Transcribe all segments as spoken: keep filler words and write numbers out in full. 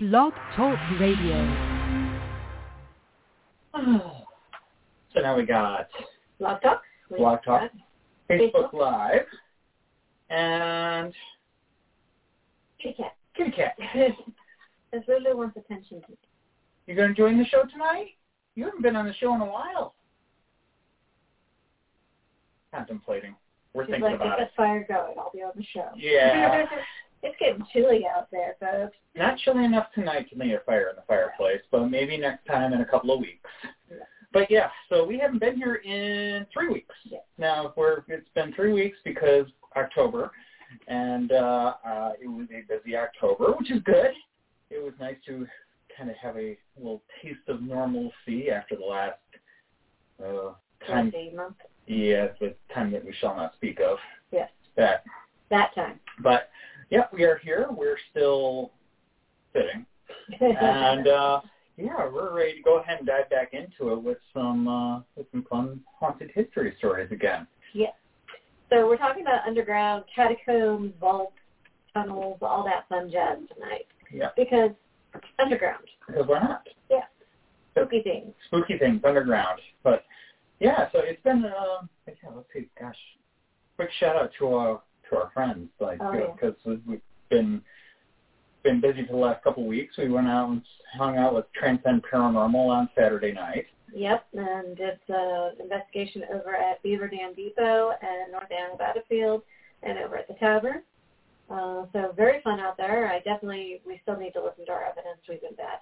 Blog Talk Radio. Oh. So now we got Blog Talk, Blog Talk, Facebook, Facebook Live, and Kitty Cat. Kitty Cat. That really wants attention to. You're going to join the show tonight? You haven't been on the show in a while. Contemplating. We're She's thinking like, about it. Get the fire going. I'll be on the show. Yeah. It's getting chilly out there, folks. Not chilly enough tonight to make a fire in the fireplace, but maybe next time in a couple of weeks. Yeah. But yeah, so we haven't been here in three weeks. Yeah. Now, we're, it's been three weeks because October, and uh, uh, it was a busy October, which is good. It was nice to kind of have a little taste of normalcy after the last uh, time. Month. Yeah, the time that we shall not speak of. Yes. That. That time. But, yeah, we are here. We're still sitting. And, uh, yeah, we're ready to go ahead and dive back into it with some uh, with some fun haunted history stories again. Yes. So we're talking about underground catacombs, vaults, tunnels, all that fun jazz tonight. Yeah. Because underground. Because why not? Yeah. Spooky things. Spooky things, underground. But, yeah, so it's been, uh, yeah, let's see, gosh, quick shout out to uh, to our friends, like, because oh, you know, yeah. we've been been busy for the last couple of weeks. We went out and hung out with Transcend Paranormal on Saturday night. Yep, and did the investigation over at Beaver Dam Depot and North Down Battlefield and over at the Tavern. Uh, so very fun out there. I definitely, we still need to listen to our evidence. We've been bad.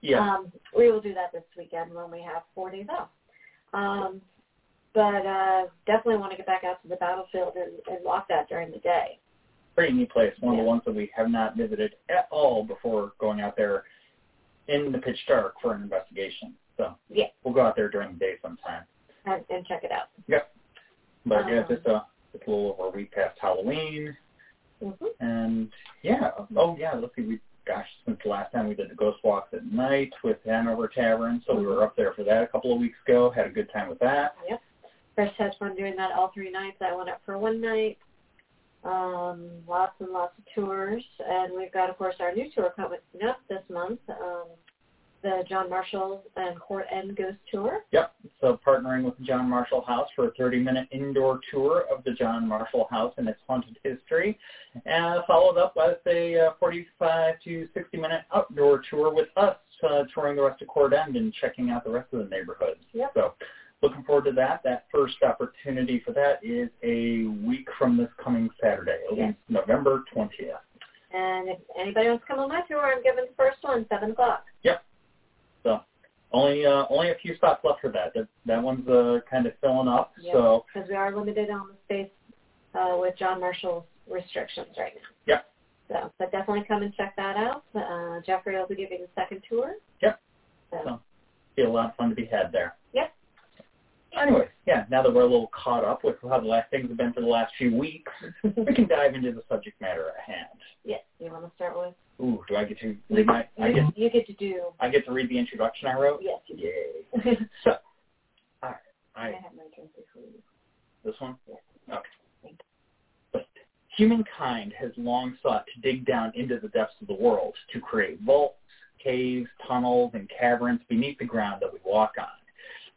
Yeah. Um, we will do that this weekend when we have four days off. Um, but uh, definitely want to get back out to the battlefield and, and walk that during the day. Pretty neat place. One yeah. of the ones that we have not visited at all before going out there in the pitch dark for an investigation. So yeah. we'll go out there during the day sometime. And, and check it out. Yep. But um, yeah, it's a, it's a little over a week past Halloween. Mm-hmm. And yeah, oh yeah, let's see, we, gosh, since the last time we did the ghost walks at night with Hanover Tavern, so mm-hmm. we were up there for that a couple of weeks ago, had a good time with that. Yep. Fresh had fun doing that all three nights. I went up for one night. Um, lots and lots of tours. And we've got, of course, our new tour coming up this month, um, the John Marshall and Court End Ghost Tour. Yep. So partnering with the John Marshall House for a thirty-minute indoor tour of the John Marshall House and its haunted history, and followed up with a forty-five to sixty-minute outdoor tour with us uh, touring the rest of Court End and checking out the rest of the neighborhood. Yep. So, looking forward to that. That first opportunity for that is a week from this coming Saturday. It'll yes. be November twentieth. And if anybody wants to come on my tour, I'm giving the first one, seven o'clock. Yep. So only uh, only a few spots left for that. That, that one's uh, kind of filling up. Yep. So because we are limited on the space uh, with John Marshall's restrictions right now. Yep. So, but definitely come and check that out. Uh, Jeffrey will be giving the second tour. Yep. So, so be a lot of fun to be had there. Yep. Anyway, yeah, now that we're a little caught up with how the last things have been for the last few weeks, we can dive into the subject matter at hand. Yes, you want to start with? Ooh, do I get to read my... You, I get, you get to do... I get to read the introduction I wrote? Yes, you do. Yay. So, all right. I, I have my drink before you. This one? Yes. Okay. Thank you. But humankind has long sought to dig down into the depths of the world to create vaults, caves, tunnels, and caverns beneath the ground that we walk on.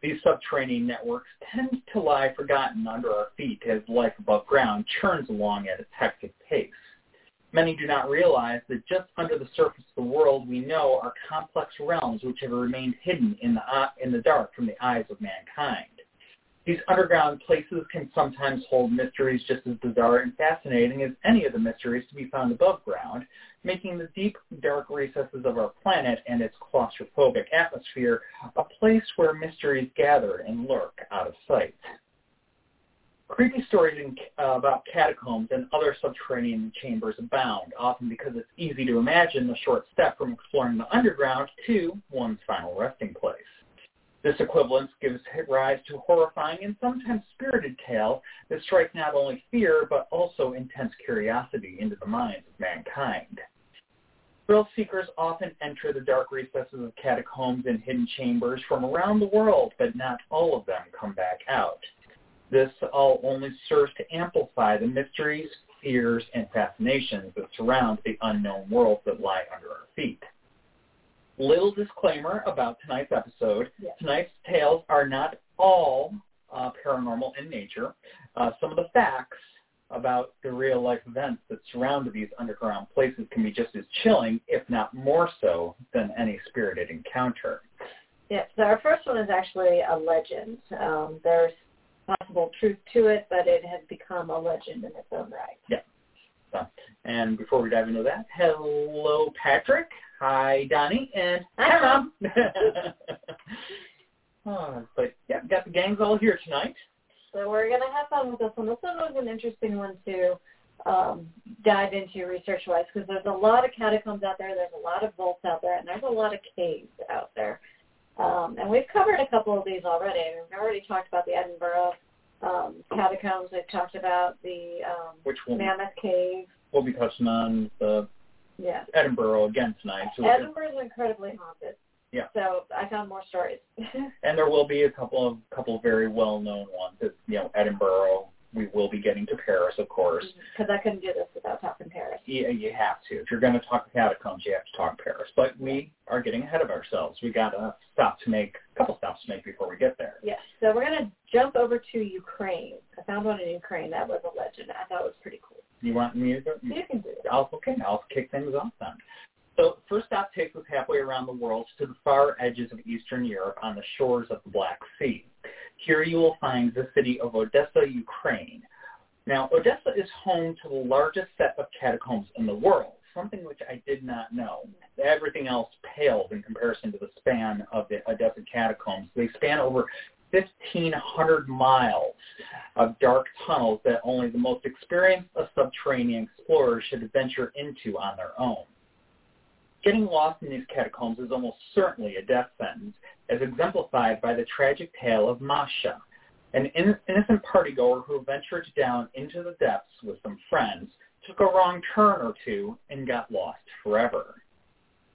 These subterranean networks tend to lie forgotten under our feet as life above ground churns along at its hectic pace. Many do not realize that just under the surface of the world we know are complex realms which have remained hidden in the, uh, in the dark from the eyes of mankind. These underground places can sometimes hold mysteries just as bizarre and fascinating as any of the mysteries to be found above ground, making the deep, dark recesses of our planet and its claustrophobic atmosphere a place where mysteries gather and lurk out of sight. Creepy stories in, uh, about catacombs and other subterranean chambers abound, often because it's easy to imagine the short step from exploring the underground to one's final resting place. This equivalence gives rise to horrifying and sometimes spirited tales that strike not only fear, but also intense curiosity into the minds of mankind. Thrill seekers often enter the dark recesses of catacombs and hidden chambers from around the world, but not all of them come back out. This all only serves to amplify the mysteries, fears and fascinations that surround the unknown worlds that lie under our feet. Little disclaimer about tonight's episode. Yes. Tonight's tales are not all uh, paranormal in nature. Uh, some of the facts about the real-life events that surround these underground places can be just as chilling, if not more so, than any spirited encounter. Yeah, so our first one is actually a legend. Um, there's possible truth to it, but it has become a legend in its own right. Yeah. So, and before we dive into that, hello, Patrick. Hi, Donnie. And hi, Mom. oh, but, yeah, got the gangs all here tonight. So we're going to have fun with this one. This one was an interesting one to um, dive into research-wise because there's a lot of catacombs out there, there's a lot of vaults out there, and there's a lot of caves out there. Um, and we've covered a couple of these already. We've already talked about the Edinburgh um, catacombs. We've talked about the um, Which we'll Mammoth be, Cave. We'll be touching on the yeah. Edinburgh again tonight. So Edinburgh is incredibly haunted. Yeah. So I found more stories. and there will be a couple of couple of very well-known ones. It's, you know, Edinburgh. We will be getting to Paris, of course. Because I couldn't do this without talking Paris. Yeah, you have to. If you're going to talk catacombs, you have to talk Paris. But we are getting ahead of ourselves. We got a stop to make, a couple stops to make before we get there. Yes. So we're going to jump over to Ukraine. I found one in Ukraine that was a legend. I thought it was pretty cool. You want me to go? You, you can do it. I'll, okay, I'll kick things off then. So first stop takes us halfway around the world to the far edges of Eastern Europe on the shores of the Black Sea. Here you will find the city of Odessa, Ukraine. Now, Odessa is home to the largest set of catacombs in the world, something which I did not know. Everything else pales in comparison to the span of the Odessa catacombs. They span over fifteen hundred miles of dark tunnels that only the most experienced of subterranean explorers should venture into on their own. Getting lost in these catacombs is almost certainly a death sentence, as exemplified by the tragic tale of Masha, an in- innocent partygoer who ventured down into the depths with some friends, took a wrong turn or two, and got lost forever.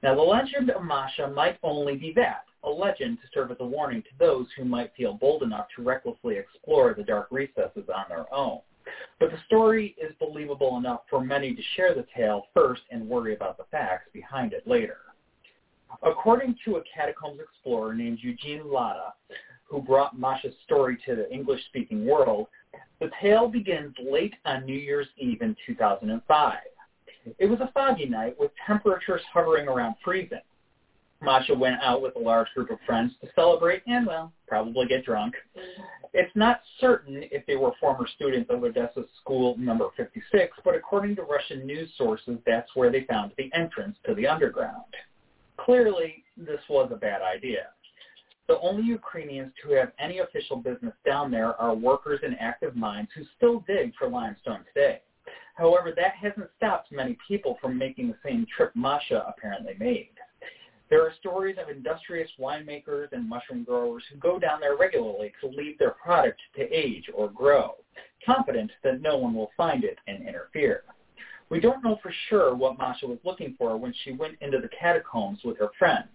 Now, the legend of Masha might only be that, a legend to serve as a warning to those who might feel bold enough to recklessly explore the dark recesses on their own. But the story is believable enough for many to share the tale first and worry about the facts behind it later. According to a catacombs explorer named Eugene Latta, who brought Masha's story to the English-speaking world, the tale begins late on New Year's Eve in two thousand five. It was a foggy night with temperatures hovering around freezing. Masha went out with a large group of friends to celebrate and, well, probably get drunk. It's not certain if they were former students of Odessa's School number fifty-six, but according to Russian news sources, that's where they found the entrance to the underground. Clearly, this was a bad idea. The only Ukrainians who have any official business down there are workers in active mines who still dig for limestone today. However, that hasn't stopped many people from making the same trip Masha apparently made. There are stories of industrious winemakers and mushroom growers who go down there regularly to leave their product to age or grow, confident that no one will find it and interfere. We don't know for sure what Masha was looking for when she went into the catacombs with her friends.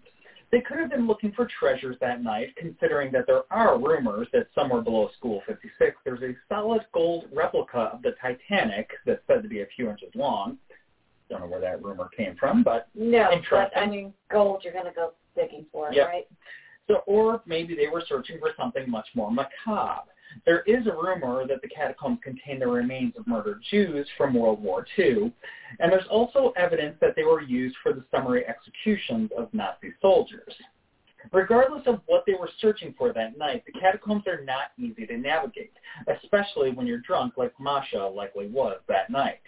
They could have been looking for treasures that night, considering that there are rumors that somewhere below School fifty-six there's a solid gold replica of the Titanic that's said to be a few inches long. Don't know where that rumor came from, but no, but I mean, gold, you're going to go digging for it, yep. Right? So, or maybe they were searching for something much more macabre. There is a rumor that the catacombs contain the remains of murdered Jews from World War Two, and there's also evidence that they were used for the summary executions of Nazi soldiers. Regardless of what they were searching for that night, the catacombs are not easy to navigate, especially when you're drunk like Masha likely was that night.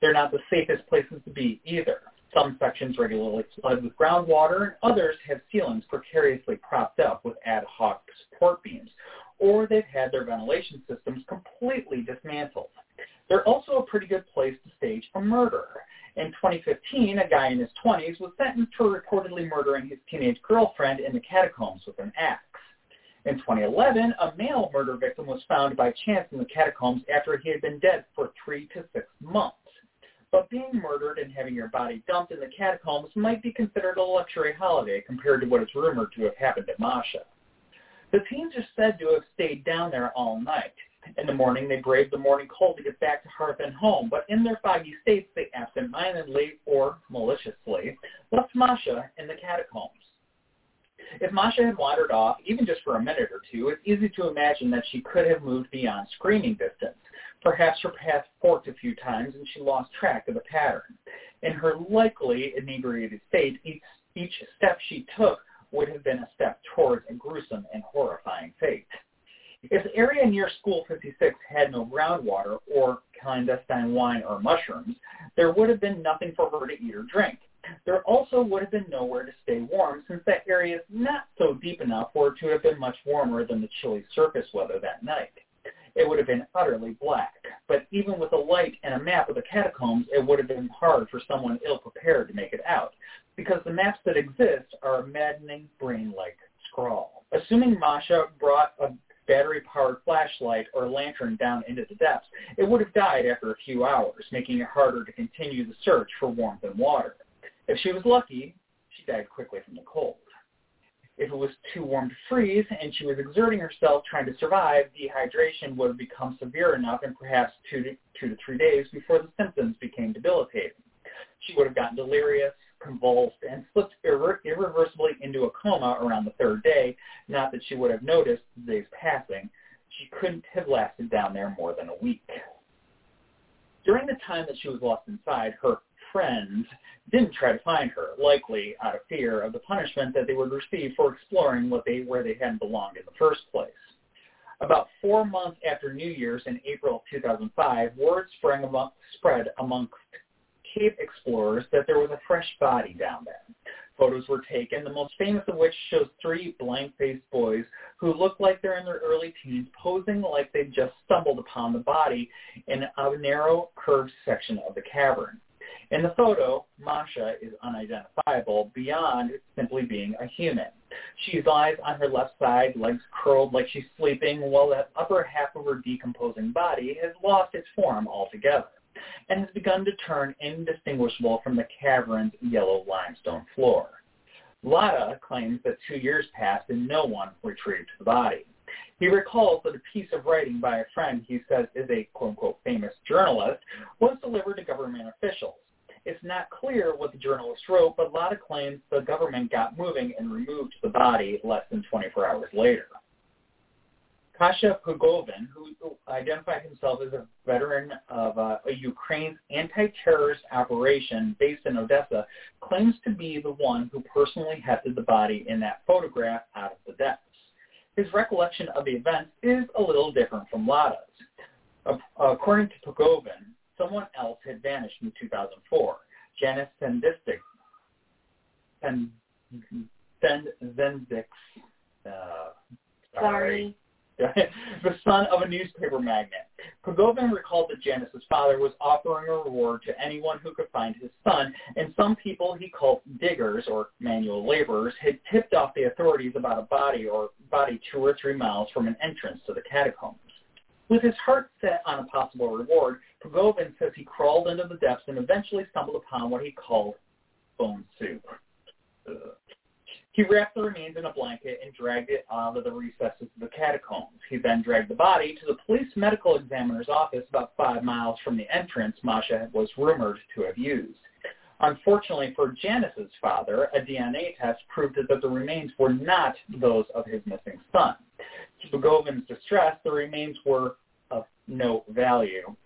They're not the safest places to be either. Some sections regularly flood with groundwater, and others have ceilings precariously propped up with ad hoc support beams, or they've had their ventilation systems completely dismantled. They're also a pretty good place to stage a murder. In twenty fifteen, a guy in his twenties was sentenced for reportedly murdering his teenage girlfriend in the catacombs with an axe. In twenty eleven, a male murder victim was found by chance in the catacombs after he had been dead for three to six months. But being murdered and having your body dumped in the catacombs might be considered a luxury holiday compared to what is rumored to have happened at Masha. The teens are said to have stayed down there all night. In the morning, they braved the morning cold to get back to hearth and home, but in their foggy states, they absent-mindedly, or maliciously, left Masha in the catacombs. If Masha had wandered off, even just for a minute or two, it's easy to imagine that she could have moved beyond screaming distance. Perhaps her path forked a few times, and she lost track of the pattern. In her likely inebriated state, each, each step she took would have been a step towards a gruesome and horrifying fate. If the area near School fifty-six had no groundwater or clandestine wine or mushrooms, there would have been nothing for her to eat or drink. There also would have been nowhere to stay warm, since that area is not so deep enough for it to have been much warmer than the chilly surface weather that night. It would have been utterly black, but even with a light and a map of the catacombs, it would have been hard for someone ill-prepared to make it out, because the maps that exist are a maddening brain-like scrawl. Assuming Masha brought a battery-powered flashlight or lantern down into the depths, it would have died after a few hours, making it harder to continue the search for warmth and water. If she was lucky, she died quickly from the cold. If it was too warm to freeze and she was exerting herself trying to survive, dehydration would have become severe enough in perhaps two to, two to three days before the symptoms became debilitating. She would have gotten delirious, convulsed, and slipped irre- irreversibly into a coma around the third day, not that she would have noticed the days passing. She couldn't have lasted down there more than a week. During the time that she was lost inside, her friends didn't try to find her, likely out of fear of the punishment that they would receive for exploring what they, where they hadn't belonged in the first place. About four months after New Year's in April of two thousand five, word sprang among, spread amongst cave explorers that there was a fresh body down there. Photos were taken, the most famous of which shows three blank-faced boys who look like they're in their early teens, posing like they've just stumbled upon the body in a narrow, curved section of the cavern. In the photo, Masha is unidentifiable beyond simply being a human. She lies on her left side, legs curled like she's sleeping, while the upper half of her decomposing body has lost its form altogether and has begun to turn indistinguishable from the cavern's yellow limestone floor. Latta claims that two years passed and no one retrieved the body. He recalls that a piece of writing by a friend he says is a quote-unquote famous journalist was delivered to government officials. It's not clear what the journalist wrote, but Latta claims the government got moving and removed the body less than twenty-four hours later. Kasha Pugovin, who identified himself as a veteran of uh, a Ukraine's anti-terrorist operation based in Odessa, claims to be the one who personally hefted the body in that photograph out of the depths. His recollection of the events is a little different from Latta's. According to Pugovin, someone else had vanished in two thousand four, Janice Sendistic, and Sendix, uh, sorry, sorry. the son of a newspaper magnate. Pugovin recalled that Janice's father was offering a reward to anyone who could find his son, and some people he called diggers, or manual laborers, had tipped off the authorities about a body or body two or three miles from an entrance to the catacombs. With his heart set on a possible reward, Pugovin says he crawled into the depths and eventually stumbled upon what he called bone soup. Ugh. He wrapped the remains in a blanket and dragged it out of the recesses of the catacombs. He then dragged the body to the police medical examiner's office about five miles from the entrance Masha was rumored to have used. Unfortunately for Janice's father, a D N A test proved that the remains were not those of his missing son. To Pugovin's distress, the remains were of no value.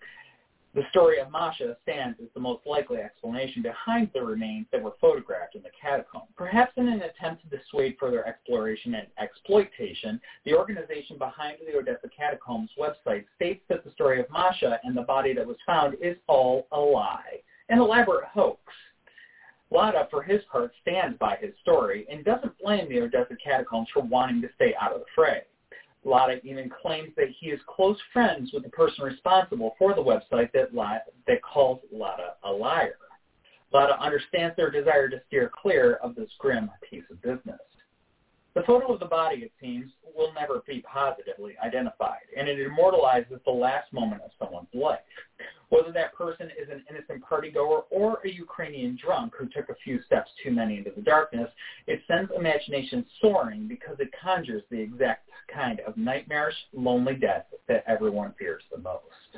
The story of Masha stands as the most likely explanation behind the remains that were photographed in the catacomb. Perhaps in an attempt to dissuade further exploration and exploitation, the organization behind the Odessa Catacombs website states that the story of Masha and the body that was found is all a lie, an elaborate hoax. Latta, for his part, stands by his story and doesn't blame the Odessa Catacombs for wanting to stay out of the fray. Latta even claims that he is close friends with the person responsible for the website that li- that calls Latta a liar. Latta understands their desire to steer clear of this grim piece of business. The photo of the body, it seems, will never be positively identified, and it immortalizes the last moment of someone's life. Whether that person is an innocent partygoer or a Ukrainian drunk who took a few steps too many into the darkness, it sends imagination soaring because it conjures the exact kind of nightmarish, lonely death that everyone fears the most.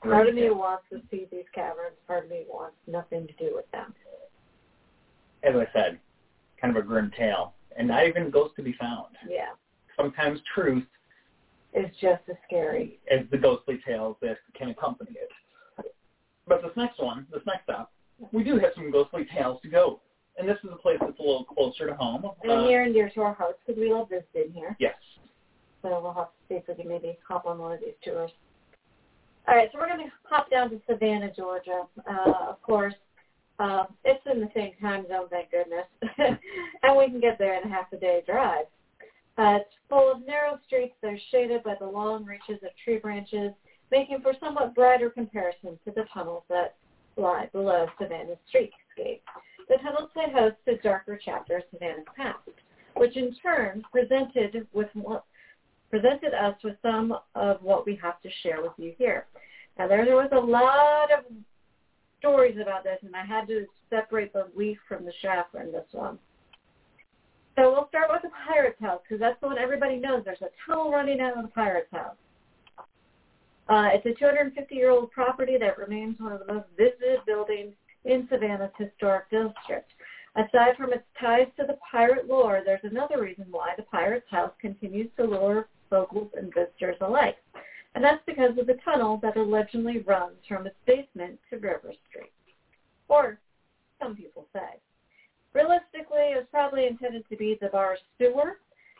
Part of me wants to see these caverns. Part of me wants nothing to do with them. As I said, kind of a grim tale. And not even ghosts to be found. Yeah. Sometimes truth is just as scary as the ghostly tales that can accompany it. But this next one, this next stop, we do have some ghostly tales to go. And this is a place that's a little closer to home. And uh, near and dear to our hearts, because we love this in here. Yes. So we'll have to see if we can maybe hop on one of these tours. All right, so we're going to hop down to Savannah, Georgia. Uh, of course, uh, it's in the same time zone, thank goodness. And we can get there in a half a day drive. Uh, it's full of narrow streets that are shaded by the long reaches of tree branches, making for somewhat brighter comparison to the tunnels that lie below Savannah's streetscape. The tunnels play host to darker chapters of Savannah's past, which in turn presented with one. presented us with some of what we have to share with you here. Now, there, there was a lot of stories about this, and I had to separate the wheat from the chaff in this one. So we'll start with the Pirate's House, because that's the one everybody knows. There's a tunnel running out of the Pirate's House. Uh, it's a two hundred fifty-year-old property that remains one of the most visited buildings in Savannah's historic district. Aside from its ties to the pirate lore, there's another reason why the Pirate's House continues to lure locals and visitors alike, and that's because of the tunnel that allegedly runs from its basement to River Street, or some people say. Realistically, it was probably intended to be the bar's sewer,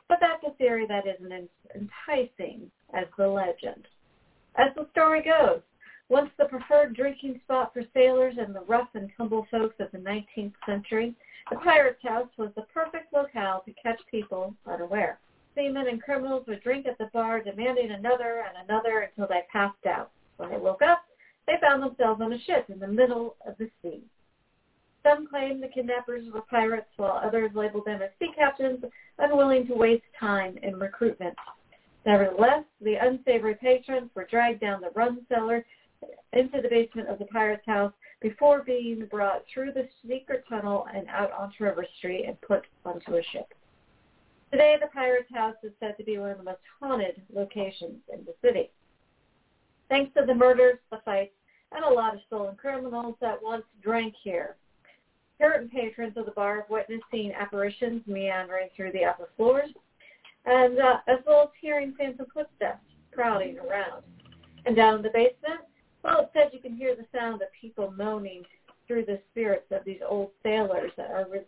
but that's a theory that isn't enticing as the legend. As the story goes, once the preferred drinking spot for sailors and the rough-and-tumble folks of the nineteenth century, the Pirate's House was the perfect locale to catch people unaware. Seamen and criminals would drink at the bar, demanding another and another until they passed out. When they woke up, they found themselves on a ship in the middle of the sea. Some claimed the kidnappers were pirates, while others labeled them as sea captains, unwilling to waste time in recruitment. Nevertheless, the unsavory patrons were dragged down the rum cellar into the basement of the Pirate's House before being brought through the secret tunnel and out onto River Street and put onto a ship. Today, the Pirate's House is said to be one of the most haunted locations in the city. Thanks to the murders, the fights, and a lot of stolen criminals that once drank here, current patrons of the bar have witnessed seeing apparitions meandering through the upper floors, and uh, as well as hearing phantom footsteps crowding around. And down in the basement, well, it said you can hear the sound of people moaning through the spirits of these old sailors, that are re-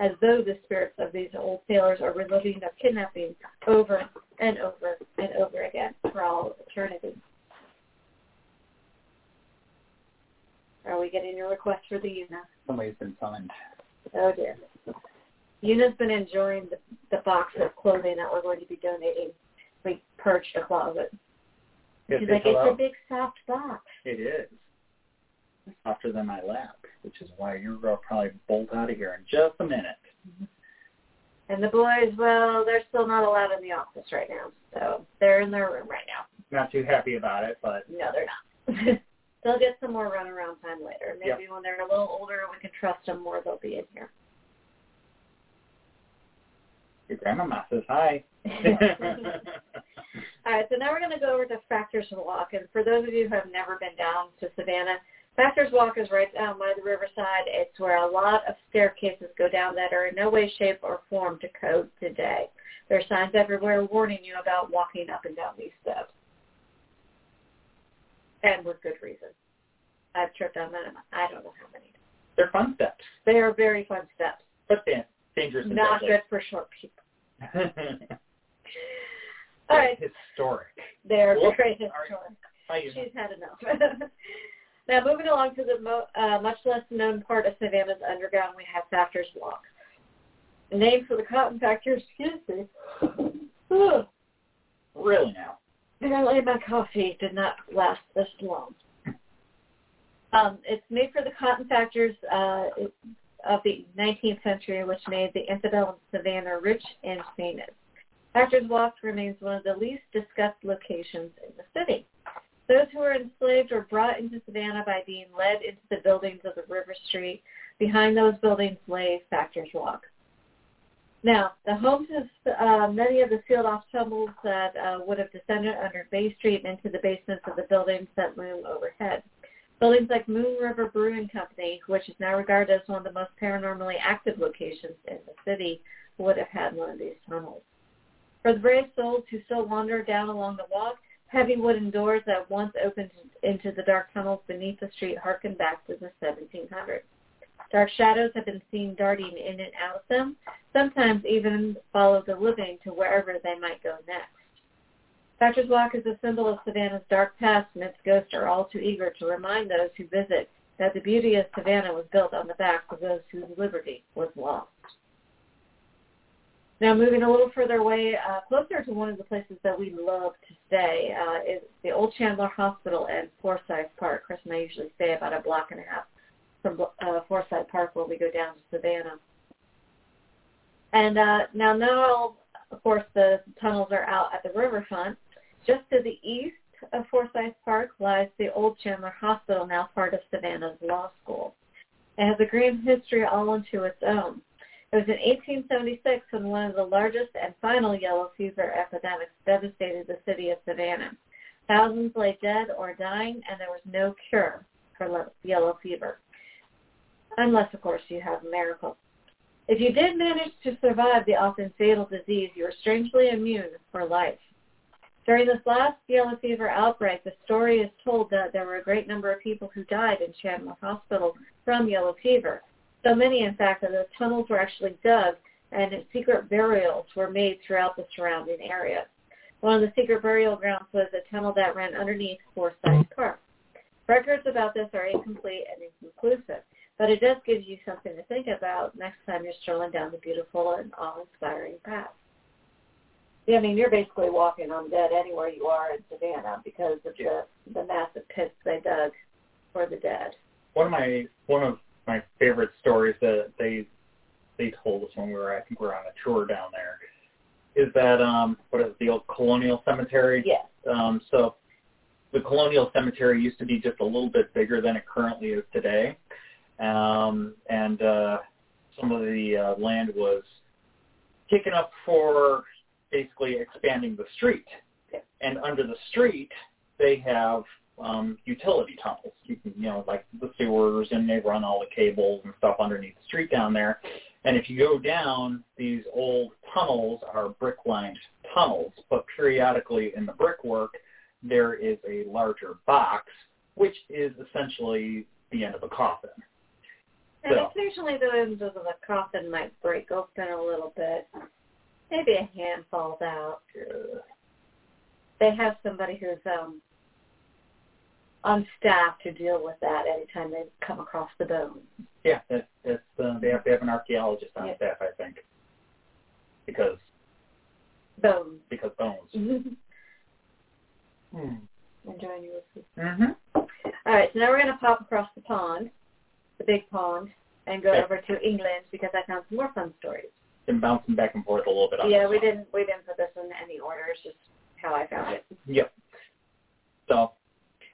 as though the spirits of these old sailors are reliving of kidnapping over and over and over again for all eternity. Are we getting your request for the Una? Somebody's been summoned. Oh, dear. Una's been enjoying the, the box of clothing that we're going to be donating. We purged a closet. She's like, hello. It's a big soft box. It is. It's softer than my lap, which is why you're going to probably bolt out of here in just a minute. Mm-hmm. And the boys, well, they're still not allowed in the office right now, so they're in their room right now. Not too happy about it, but... No, they're not. They'll get some more runaround time later. Maybe yep. When they're a little older and we can trust them more, they'll be in here. Your grandmama says hi. All right, so now we're going to go over to Factors Walk. And for those of you who have never been down to Savannah, Factors Walk is right down by the riverside. It's where a lot of staircases go down that are in no way, shape, or form to code today. There are signs everywhere warning you about walking up and down these steps. And with good reason. I've tripped on them. I don't know how many. They're fun steps. They are very fun steps. But then, dangerous. Not good for short people. All right. Historic. They're Whoops. very historic. Are you? She's had enough. Now, moving along to the mo- uh, much less known part of Savannah's underground, we have Factors Walk. Named for the cotton factory, excuse me. Ooh. Really now? Apparently my coffee did not last this long. Um, it's made for the cotton factors. Uh, it, of the nineteenth century, which made the infidel Savannah rich and famous. Factors Walk remains one of the least discussed locations in the city. Those who were enslaved were brought into Savannah by being led into the buildings of the River Street. Behind those buildings lay Factors Walk. Now, the homes of uh, many of the sealed-off tumbles that uh, would have descended under Bay Street into the basements of the buildings that loom overhead. Buildings like Moon River Brewing Company, which is now regarded as one of the most paranormally active locations in the city, would have had one of these tunnels. For the brave souls who still wander down along the walk, heavy wooden doors that once opened into the dark tunnels beneath the street harken back to the seventeen hundreds. Dark shadows have been seen darting in and out of them, sometimes even follow the living to wherever they might go next. Factors Walk is a symbol of Savannah's dark past, and its ghosts are all too eager to remind those who visit that the beauty of Savannah was built on the backs of those whose liberty was lost. Now, moving a little further away, uh, closer to one of the places that we love to stay uh, is the Old Candler Hospital and Forsyth Park. Chris and I usually stay about a block and a half from uh, Forsyth Park where we go down to Savannah. And uh, now, now, of course, the tunnels are out at the riverfront. Just to the east of Forsyth Park lies the Old Chandler Hospital, now part of Savannah's law school. It has a grand history all unto its own. It was in eighteen seventy-six when one of the largest and final yellow fever epidemics devastated the city of Savannah. Thousands lay dead or dying, and there was no cure for yellow fever. Unless, of course, you have a miracle. If you did manage to survive the often fatal disease, you were strangely immune for life. During this last yellow fever outbreak, the story is told that there were a great number of people who died in Chandler Hospital from yellow fever. So many, in fact, that the tunnels were actually dug and secret burials were made throughout the surrounding area. One of the secret burial grounds was a tunnel that ran underneath Forsyth Park. Records about this are incomplete and inconclusive, but it does give you something to think about next time you're strolling down the beautiful and awe-inspiring path. Yeah, I mean, you're basically walking on dead anywhere you are in Savannah because of yeah. the, the massive pits they dug for the dead. One of my one of my favorite stories that they they told us when we were I think we were on a tour down there is that um what is it, the old Colonial Cemetery? Yes. Um, so the Colonial Cemetery used to be just a little bit bigger than it currently is today. Um, and uh, some of the uh, land was taken up for basically expanding the street. Okay. And under the street, they have um, utility tunnels. You can, you know, like the sewers, and they run all the cables and stuff underneath the street down there. And if you go down, these old tunnels are brick-lined tunnels, but periodically in the brickwork, there is a larger box, which is essentially the end of a coffin. And so, occasionally the ends of the coffin might break open a little bit. Maybe a hand falls out. They have somebody who's um, on staff to deal with that anytime they come across the bone. Yeah, it's, it's, uh, they, have, they have an archaeologist on yeah. staff, I think, because bones. Because bones. hmm. Enjoying your food. Mm-hmm. All right, so now we're going to pop across the pond. The big pond, and go okay. over to England because I found some more fun stories. Been bouncing back and forth a little bit. On yeah, we one. didn't we didn't put this in any order. It's just how I found it. Yep. So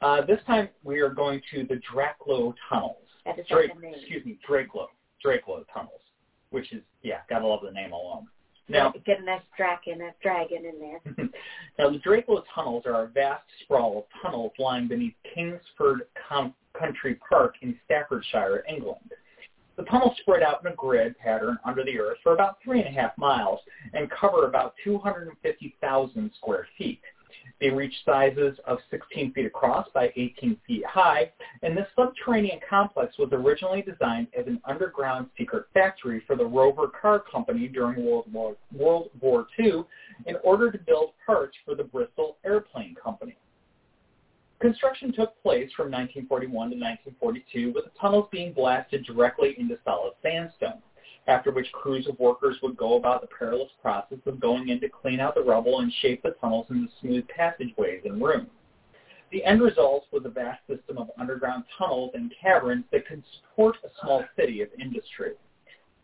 uh, this time we are going to the Drakelow Tunnels. That is Drake, name. Excuse me, Drakelow, Drakelow Tunnels, which is yeah, gotta love the name alone. Now yeah, get a nice dragon, a dragon in there. Now the Drakelow Tunnels are a vast sprawl of tunnels lying beneath Kingsford Com- Country Park in Staffordshire, England. The tunnels spread out in a grid pattern under the earth for about three and a half miles and cover about two hundred fifty thousand square feet. They reach sizes of sixteen feet across by eighteen feet high, and this subterranean complex was originally designed as an underground secret factory for the Rover Car Company during World War World War Two in order to build parts for the Bristol Airplane Company. Construction took place from nineteen forty-one to nineteen forty-two, with the tunnels being blasted directly into solid sandstone, after which crews of workers would go about the perilous process of going in to clean out the rubble and shape the tunnels into smooth passageways and rooms. The end result was a vast system of underground tunnels and caverns that could support a small city of industry.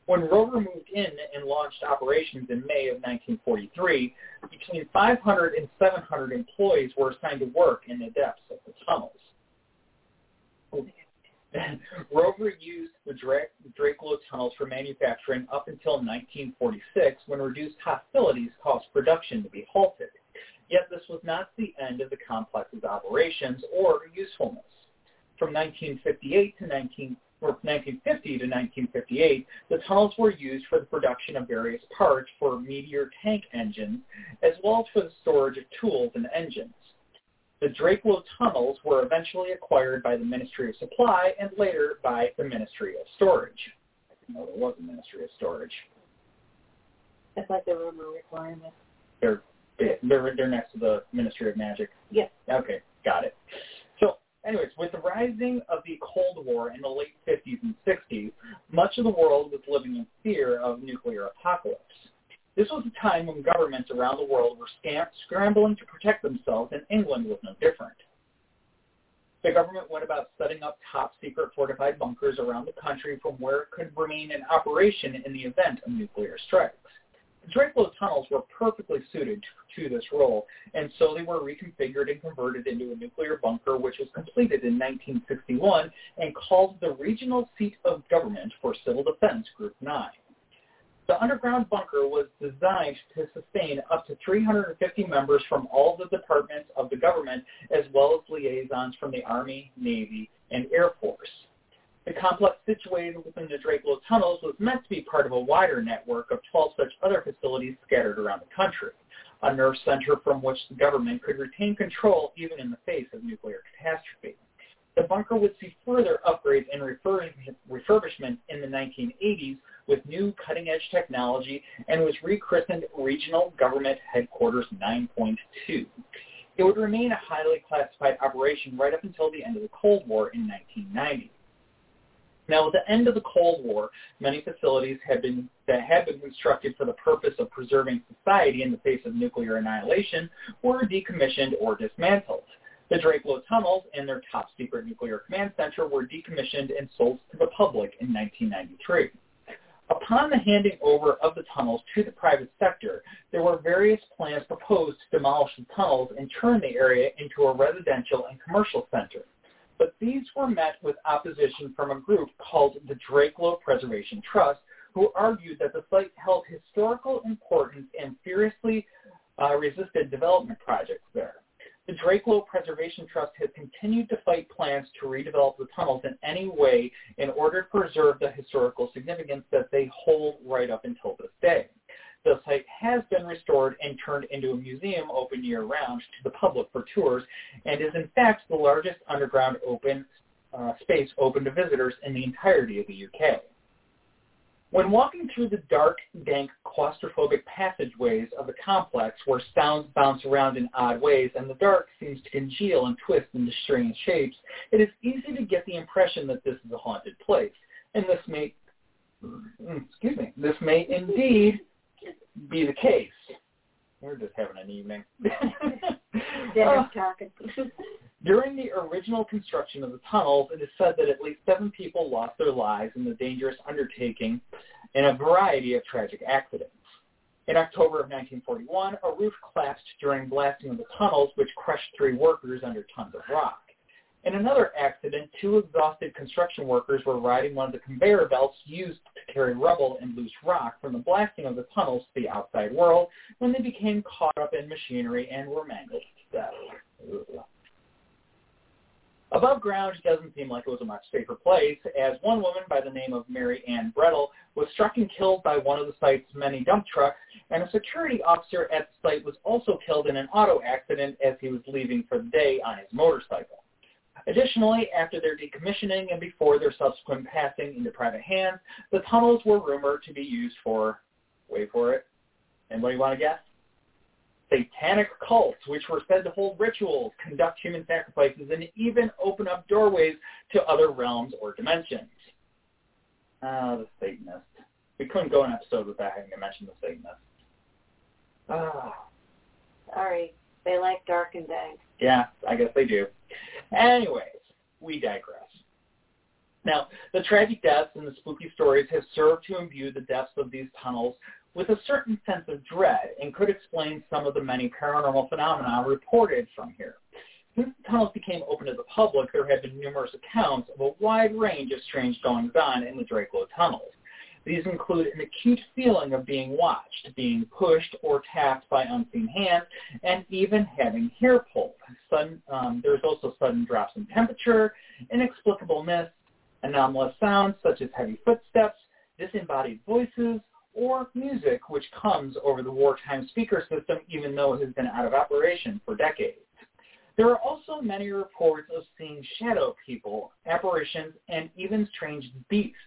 When Rover moved in and launched operations in May of nineteen forty-three, between five hundred and seven hundred employees were assigned to work in the depths of the tunnels. Rover used the Drakelow Tunnels for manufacturing up until nineteen forty-six, when reduced hostilities caused production to be halted. Yet this was not the end of the complex's operations or usefulness. From nineteen fifty-eight to nineteen, or nineteen fifty to nineteen fifty-eight, the tunnels were used for the production of various parts for Meteor tank engines, as well as for the storage of tools and engines. The Drakelow Tunnels were eventually acquired by the Ministry of Supply and later by the Ministry of Storage. I didn't know there was a Ministry of Storage. That's like the rumor requirement. They're They're, they're next to the Ministry of Magic. Yes. Okay, got it. So, anyways, with the rising of the Cold War in the late fifties and sixties, much of the world was living in fear of nuclear apocalypse. This was a time when governments around the world were scam- scrambling to protect themselves, and England was no different. The government went about setting up top-secret fortified bunkers around the country from where it could remain in operation in the event of nuclear strikes. The Drakelow Tunnels were perfectly suited to this role, and so they were reconfigured and converted into a nuclear bunker, which was completed in nineteen sixty-one and called the Regional Seat of Government for Civil Defense Group nine. The underground bunker was designed to sustain up to three hundred fifty members from all the departments of the government, as well as liaisons from the Army, Navy, and Air Force. The complex situated within the Drakelow Tunnels was meant to be part of a wider network of twelve such other facilities scattered around the country, a nerve center from which the government could retain control even in the face of nuclear catastrophe. The bunker would see further upgrades and refurbishment in the nineteen eighties with new cutting-edge technology, and was rechristened Regional Government Headquarters nine point two. It would remain a highly classified operation right up until the end of the Cold War in nineteen ninety. Now, at the end of the Cold War, many facilities had been, that had been constructed for the purpose of preserving society in the face of nuclear annihilation were decommissioned or dismantled. The Drakelow Tunnels and their top-secret nuclear command center were decommissioned and sold to the public in nineteen ninety-three. Upon the handing over of the tunnels to the private sector, there were various plans proposed to demolish the tunnels and turn the area into a residential and commercial center. But these were met with opposition from a group called the Drakelow Preservation Trust, who argued that the site held historical importance and furiously uh, resisted development projects there. The Drakelow Preservation Trust has continued to fight plans to redevelop the tunnels in any way in order to preserve the historical significance that they hold right up until this day. The site has been restored and turned into a museum open year-round to the public for tours, and is in fact the largest underground open uh, space open to visitors in the entirety of the U K. When walking through the dark, dank, claustrophobic passageways of the complex, where sounds bounce around in odd ways and the dark seems to congeal and twist into strange shapes, it is easy to get the impression that this is a haunted place, and this may, excuse me, this may indeed be the case. We're just having an evening. Dinner's talking. During the original construction of the tunnels, it is said that at least seven people lost their lives in the dangerous undertaking in a variety of tragic accidents. In October of nineteen forty-one, a roof collapsed during blasting of the tunnels, which crushed three workers under tons of rock. In another accident, two exhausted construction workers were riding one of the conveyor belts used to carry rubble and loose rock from the blasting of the tunnels to the outside world when they became caught up in machinery and were mangled to death. Ugh. Above ground doesn't seem like it was a much safer place, as one woman by the name of Mary Ann Brettle was struck and killed by one of the site's many dump trucks, and a security officer at the site was also killed in an auto accident as he was leaving for the day on his motorcycle. Additionally, after their decommissioning and before their subsequent passing into private hands, the tunnels were rumored to be used for, wait for it, anybody want to guess? Satanic cults, which were said to hold rituals, conduct human sacrifices, and even open up doorways to other realms or dimensions. Ah, uh, the Satanist. We couldn't go an episode without having to mention the Satanist. Ah. Sorry. They like dark and dank. Yeah, I guess they do. Anyways, we digress. Now, the tragic deaths and the spooky stories have served to imbue the depths of these tunnels with a certain sense of dread and could explain some of the many paranormal phenomena reported from here. Since the tunnels became open to the public, there have been numerous accounts of a wide range of strange goings-on in the Drakelow tunnels. These include an acute feeling of being watched, being pushed or tapped by unseen hands, and even having hair pulled. Sudden, um, there's also sudden drops in temperature, inexplicable mists, anomalous sounds such as heavy footsteps, disembodied voices, or music which comes over the wartime speaker system, even though it has been out of operation for decades. There are also many reports of seeing shadow people, apparitions, and even strange beasts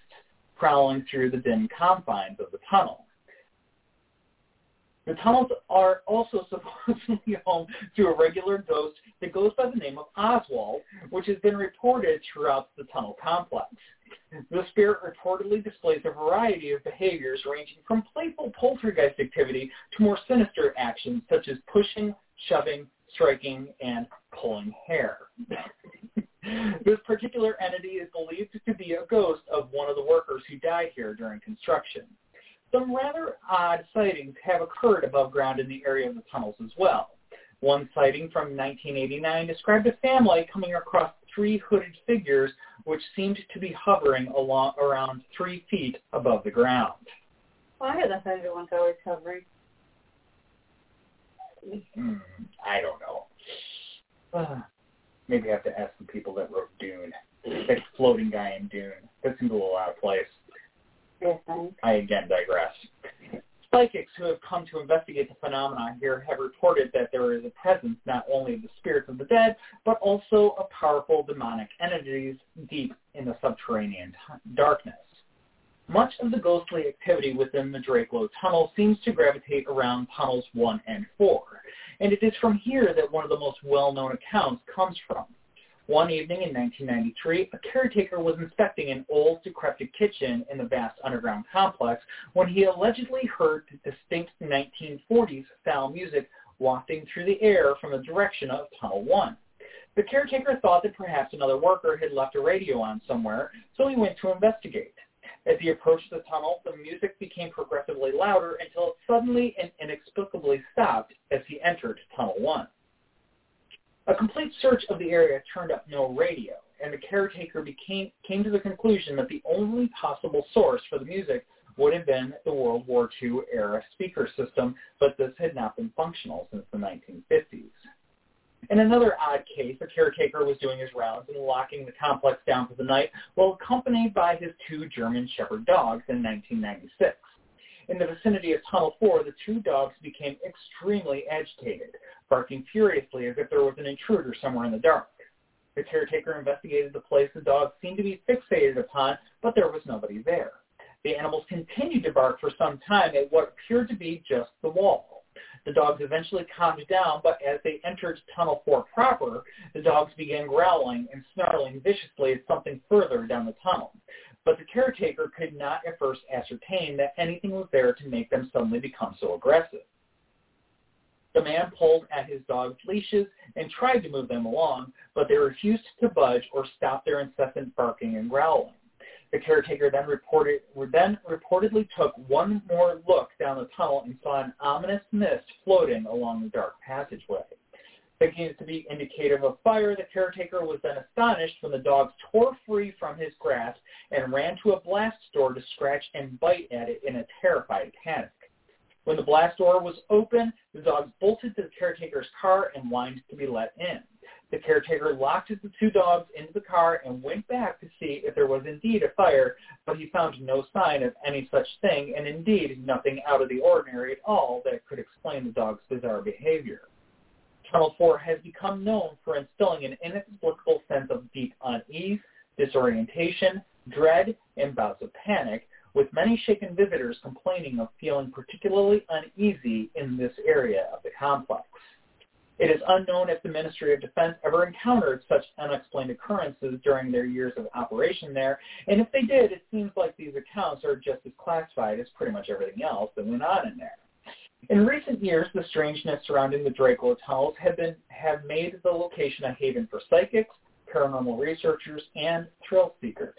prowling through the dim confines of the tunnel. The tunnels are also supposedly home to a regular ghost that goes by the name of Oswald, which has been reported throughout the tunnel complex. The spirit reportedly displays a variety of behaviors ranging from playful poltergeist activity to more sinister actions such as pushing, shoving, striking, and pulling hair. This particular entity is believed to be a ghost of one of the workers who died here during construction. Some rather odd sightings have occurred above ground in the area of the tunnels as well. One sighting from nineteen eighty-nine described a family coming across three hooded figures which seemed to be hovering along around three feet above the ground. Why are the hooded ones always hovering? Mm, I don't know. Uh, maybe I have to ask the people that wrote Dune. That floating guy in Dune. That seems a little out of place. I again digress. Psychics who have come to investigate the phenomena here have reported that there is a presence not only of the spirits of the dead, but also of powerful demonic entities deep in the subterranean t- darkness. Much of the ghostly activity within the Drakelow Tunnel seems to gravitate around Tunnels one and four, and it is from here that one of the most well-known accounts comes from. One evening in nineteen ninety-three, a caretaker was inspecting an old, decrepit kitchen in the vast underground complex when he allegedly heard distinct nineteen forties style music wafting through the air from the direction of Tunnel one. The caretaker thought that perhaps another worker had left a radio on somewhere, so he went to investigate. As he approached the tunnel, the music became progressively louder until it suddenly and inexplicably stopped as he entered Tunnel one. A complete search of the area turned up no radio, and the caretaker became, came to the conclusion that the only possible source for the music would have been the World War Two era speaker system, but this had not been functional since the nineteen fifties. In another odd case, a caretaker was doing his rounds and locking the complex down for the night while accompanied by his two German Shepherd dogs in nineteen ninety-six. In the vicinity of Tunnel four, the two dogs became extremely agitated, barking furiously as if there was an intruder somewhere in the dark. The caretaker investigated the place the dogs seemed to be fixated upon, but there was nobody there. The animals continued to bark for some time at what appeared to be just the wall. The dogs eventually calmed down, but as they entered Tunnel four proper, the dogs began growling and snarling viciously at something further down the tunnel. But the caretaker could not at first ascertain that anything was there to make them suddenly become so aggressive. The man pulled at his dog's leashes and tried to move them along, but they refused to budge or stop their incessant barking and growling. The caretaker then reported, then reportedly took one more look down the tunnel and saw an ominous mist floating along the dark passageway. Thinking it to be indicative of fire, the caretaker was then astonished when the dogs tore free from his grasp and ran to a blast door to scratch and bite at it in a terrified panic. When the blast door was open, the dogs bolted to the caretaker's car and whined to be let in. The caretaker locked the two dogs into the car and went back to see if there was indeed a fire, but he found no sign of any such thing and indeed nothing out of the ordinary at all that could explain the dogs' bizarre behavior. Tunnel four has become known for instilling an inexplicable sense of deep unease, disorientation, dread, and bouts of panic, with many shaken visitors complaining of feeling particularly uneasy in this area of the complex. It is unknown if the Ministry of Defense ever encountered such unexplained occurrences during their years of operation there, and if they did, it seems like these accounts are just as classified as pretty much everything else that went on in there. In recent years, the strangeness surrounding the Drakelow Tunnels have been have made the location a haven for psychics, paranormal researchers, and thrill seekers.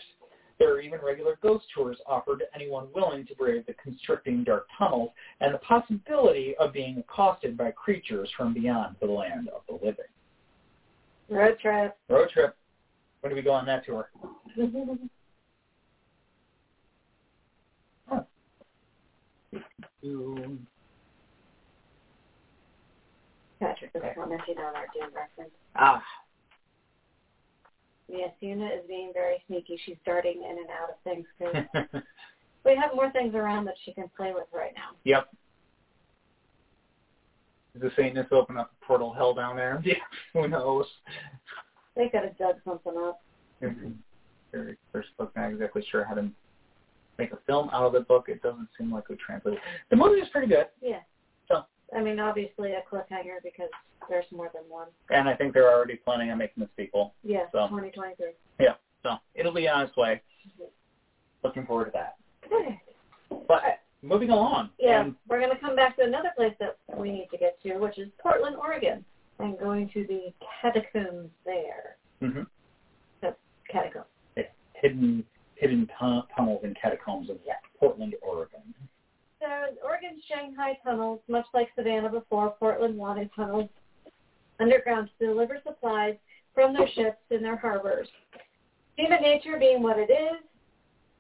There are even regular ghost tours offered to anyone willing to brave the constricting dark tunnels and the possibility of being accosted by creatures from beyond the land of the living. Road trip. Road trip. When do we go on that tour? Huh. Patrick is commenting on our Dune reference. Ah. Yes, Una is being very sneaky. She's darting in and out of things because we have more things around that she can play with right now. Yep. Is the Satanists open up a portal hell down there? Yeah. Who knows? They could have dug something up. Mm-hmm. Very first book, not exactly sure how to make a film out of the book. It doesn't seem like we translated. The movie is pretty good. Yeah. So. I mean, obviously a cliffhanger because there's more than one. And I think they're already planning on making the sequel. Yeah, so. twenty twenty-three. Yeah, so it'll be on its way. Mm-hmm. Looking forward to that. Good. But moving along. Yeah, um, we're going to come back to another place that we need to get to, which is Portland, Oregon, and going to the catacombs there. Mm-hmm. So, catacombs. Yeah, hidden, hidden tun- tunnels and catacombs of Portland, Oregon. So Oregon's Shanghai Tunnels, much like Savannah before, Portland wanted tunnels underground to deliver supplies from their ships in their harbors. Human nature being what it is,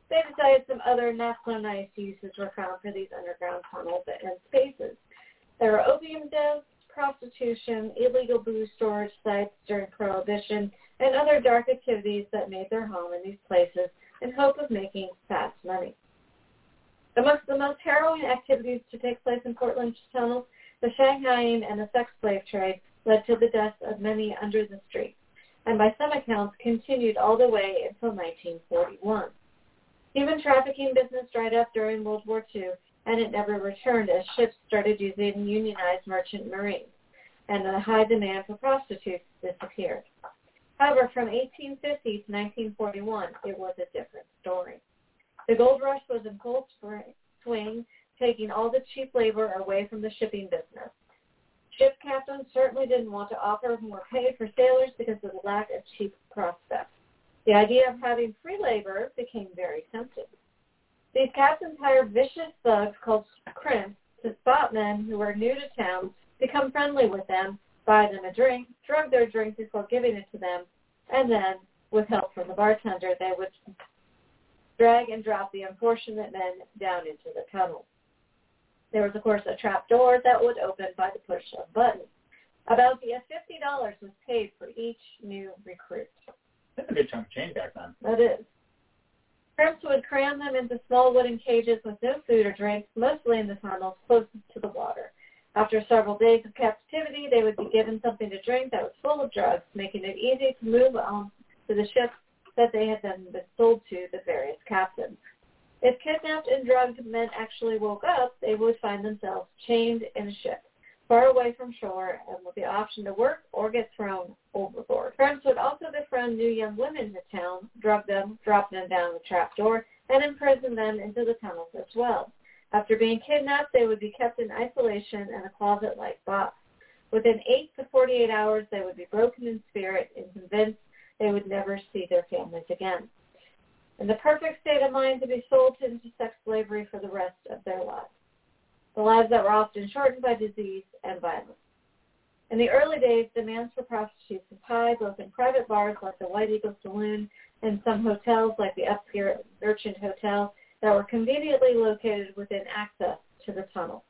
they decided some other not so nice uses were found for these underground tunnels and spaces. There were opium dens, prostitution, illegal booze storage sites during Prohibition, and other dark activities that made their home in these places in hope of making fast money. Amongst the most harrowing activities to take place in Portland's tunnels, the Shanghaiing and the sex slave trade led to the deaths of many under the streets, and by some accounts continued all the way until nineteen forty-one. Human trafficking business dried up during World War Two, and it never returned as ships started using unionized merchant marines, and the high demand for prostitutes disappeared. However, from eighteen fifty to nineteen forty-one, it was a different story. The gold rush was in full swing, taking all the cheap labor away from the shipping business. Ship captains certainly didn't want to offer more pay for sailors because of the lack of cheap prospects. The idea of having free labor became very tempting. These captains hired vicious thugs called crimps to spot men who were new to town, become friendly with them, buy them a drink, drug their drink before giving it to them, and then, with help from the bartender, they would drag and drop the unfortunate men down into the tunnel. There was, of course, a trap door that would open by the push of a button. About fifty dollars was paid for each new recruit. That's a good chunk of change back then. That is. Crimps would cram them into small wooden cages with no food or drink, mostly in the tunnels closest to the water. After several days of captivity, they would be given something to drink that was full of drugs, making it easy to move on to the ships that they had then been sold to the various captains. If kidnapped and drugged men actually woke up, they would find themselves chained in a ship, far away from shore, and with the option to work or get thrown overboard. Friends would also befriend new young women in town, drug them, drop them down the trapdoor, and imprison them into the tunnels as well. After being kidnapped, they would be kept in isolation in a closet-like box. Within eight to forty-eight hours, they would be broken in spirit and convinced they would never see their families again. In the perfect state of mind to be sold into sex slavery for the rest of their lives. The lives that were often shortened by disease and violence. In the early days, demands for prostitutes was high, both in private bars like the White Eagle Saloon and some hotels like the upscale Merchant Hotel that were conveniently located within access to the tunnel.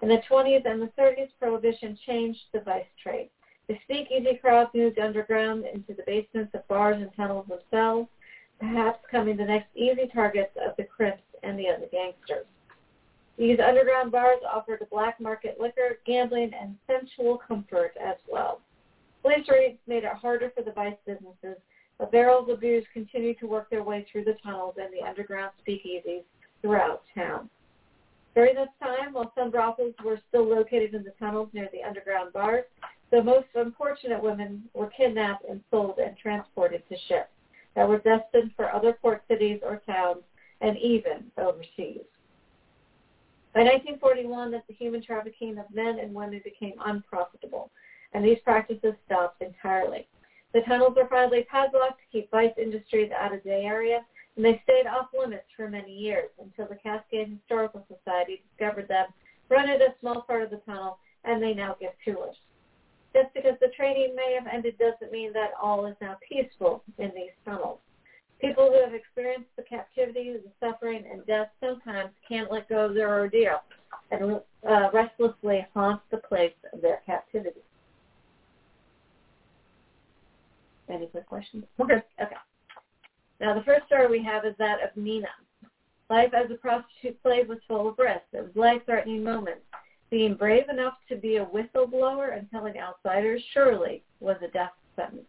In the twenties and the thirties, Prohibition changed the vice trade. The speakeasy crowd moved underground into the basements of bars and tunnels themselves, perhaps becoming the next easy targets of the crimps and the other gangsters. These underground bars offered a black market liquor, gambling, and sensual comfort as well. Police raids made it harder for the vice businesses, but barrels of booze continued to work their way through the tunnels and the underground speakeasies throughout town. During this time, while some brothels were still located in the tunnels near the underground bars, the most unfortunate women were kidnapped and sold and transported to ships that were destined for other port cities or towns and even overseas. By nineteen forty-one, that's the human trafficking of men and women became unprofitable, and these practices stopped entirely. The tunnels were finally padlocked to keep vice industries out of the area, and they stayed off limits for many years until the Cascade Historical Society discovered them, rented a small part of the tunnel, and they now give tours. Just because the trading may have ended doesn't mean that all is now peaceful in these tunnels. People who have experienced the captivity, the suffering, and death sometimes can't let go of their ordeal and uh, restlessly haunt the place of their captivity. Any quick questions? Okay. Okay. Now, the first story we have is that of Nina. Life as a prostitute slave was full of risks. It was life-threatening moments. Being brave enough to be a whistleblower and telling outsiders surely was a death sentence.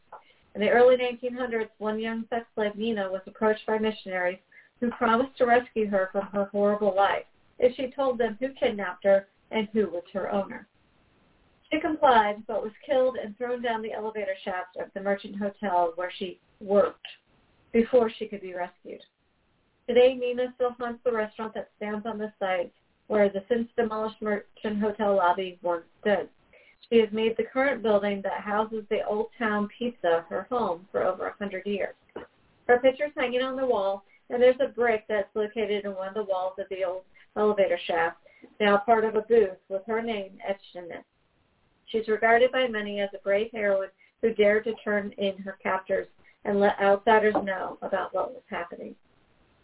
In the early nineteen hundreds, one young sex slave, Nina, was approached by missionaries who promised to rescue her from her horrible life if she told them who kidnapped her and who was her owner. She complied, but was killed and thrown down the elevator shaft of the Merchant Hotel where she worked before she could be rescued. Today, Nina still haunts the restaurant that stands on the site where the since-demolished Merchant Hotel lobby once stood. She has made the current building that houses the Old Town Pizza her home for over one hundred years. Her picture's hanging on the wall, and there's a brick that's located in one of the walls of the old elevator shaft, now part of a booth with her name etched in it. She's regarded by many as a brave heroine who dared to turn in her captors and let outsiders know about what was happening.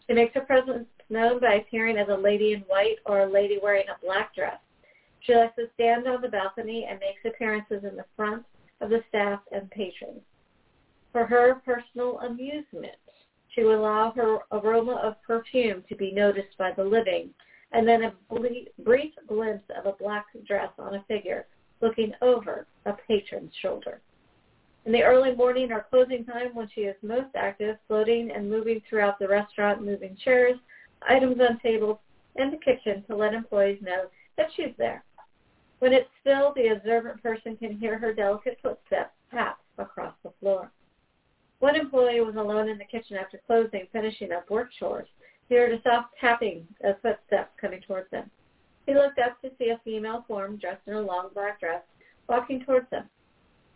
She makes her presence known by appearing as a lady in white or a lady wearing a black dress. She likes to stand on the balcony and makes appearances in the front of the staff and patrons. For her personal amusement, she will allow her aroma of perfume to be noticed by the living, and then a brief glimpse of a black dress on a figure looking over a patron's shoulder. In the early morning or closing time, when she is most active, floating and moving throughout the restaurant, moving chairs, items on tables, and the kitchen to let employees know that she's there. When it's still, the observant person can hear her delicate footsteps tap across the floor. One employee was alone in the kitchen after closing, finishing up work chores. He heard a soft tapping of footsteps coming towards him. He looked up to see a female form dressed in a long black dress walking towards him.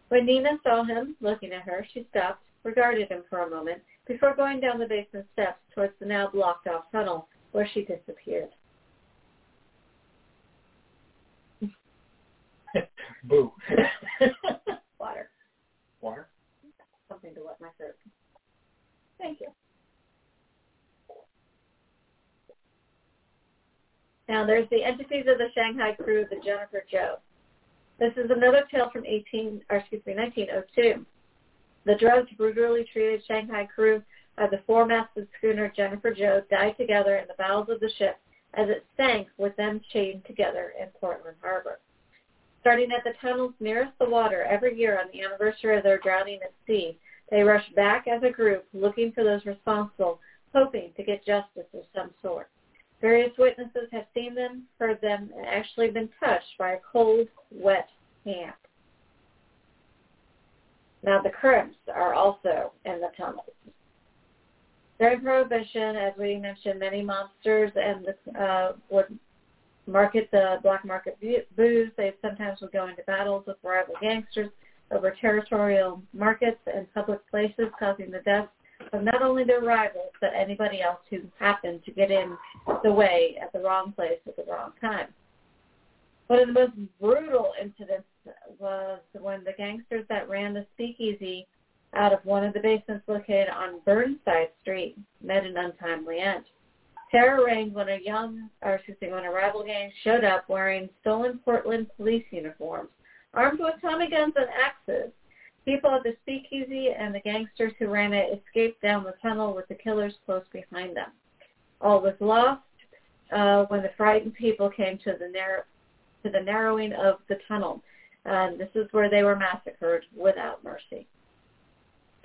When Nina saw him looking at her, she stopped, regarded him for a moment, before going down the basement steps towards the now blocked-off tunnel, where she disappeared. Boo. Water. Water? Something to wet my throat. Thank you. Now there's the entities of the Shanghai crew of the Jennifer Joe. This is another tale from eighteen, or excuse me, nineteen oh two. The drugged, brutally treated Shanghai crew of the four-masted schooner Jennifer Joe died together in the bowels of the ship as it sank with them chained together in Portland Harbor. Starting at the tunnels nearest the water every year on the anniversary of their drowning at sea, they rushed back as a group looking for those responsible, hoping to get justice of some sort. Various witnesses have seen them, heard them, and actually been touched by a cold, wet hand. Now the crimps are also in the tunnels. During Prohibition, as we mentioned, many monsters and the, uh, would market the black market booze. They sometimes would go into battles with rival gangsters over territorial markets and public places, causing the death of not only their rivals, but anybody else who happened to get in the way at the wrong place at the wrong time. One of the most brutal incidents was when the gangsters that ran the speakeasy out of one of the basements located on Burnside Street met an untimely end. Terror reigned when a young, or excuse me, when a rival gang showed up wearing stolen Portland police uniforms, armed with Tommy guns and axes. People at the speakeasy and the gangsters who ran it escaped down the tunnel with the killers close behind them. All was lost uh, when the frightened people came to the narrow, to the narrowing of the tunnel. Um, this is where they were massacred without mercy.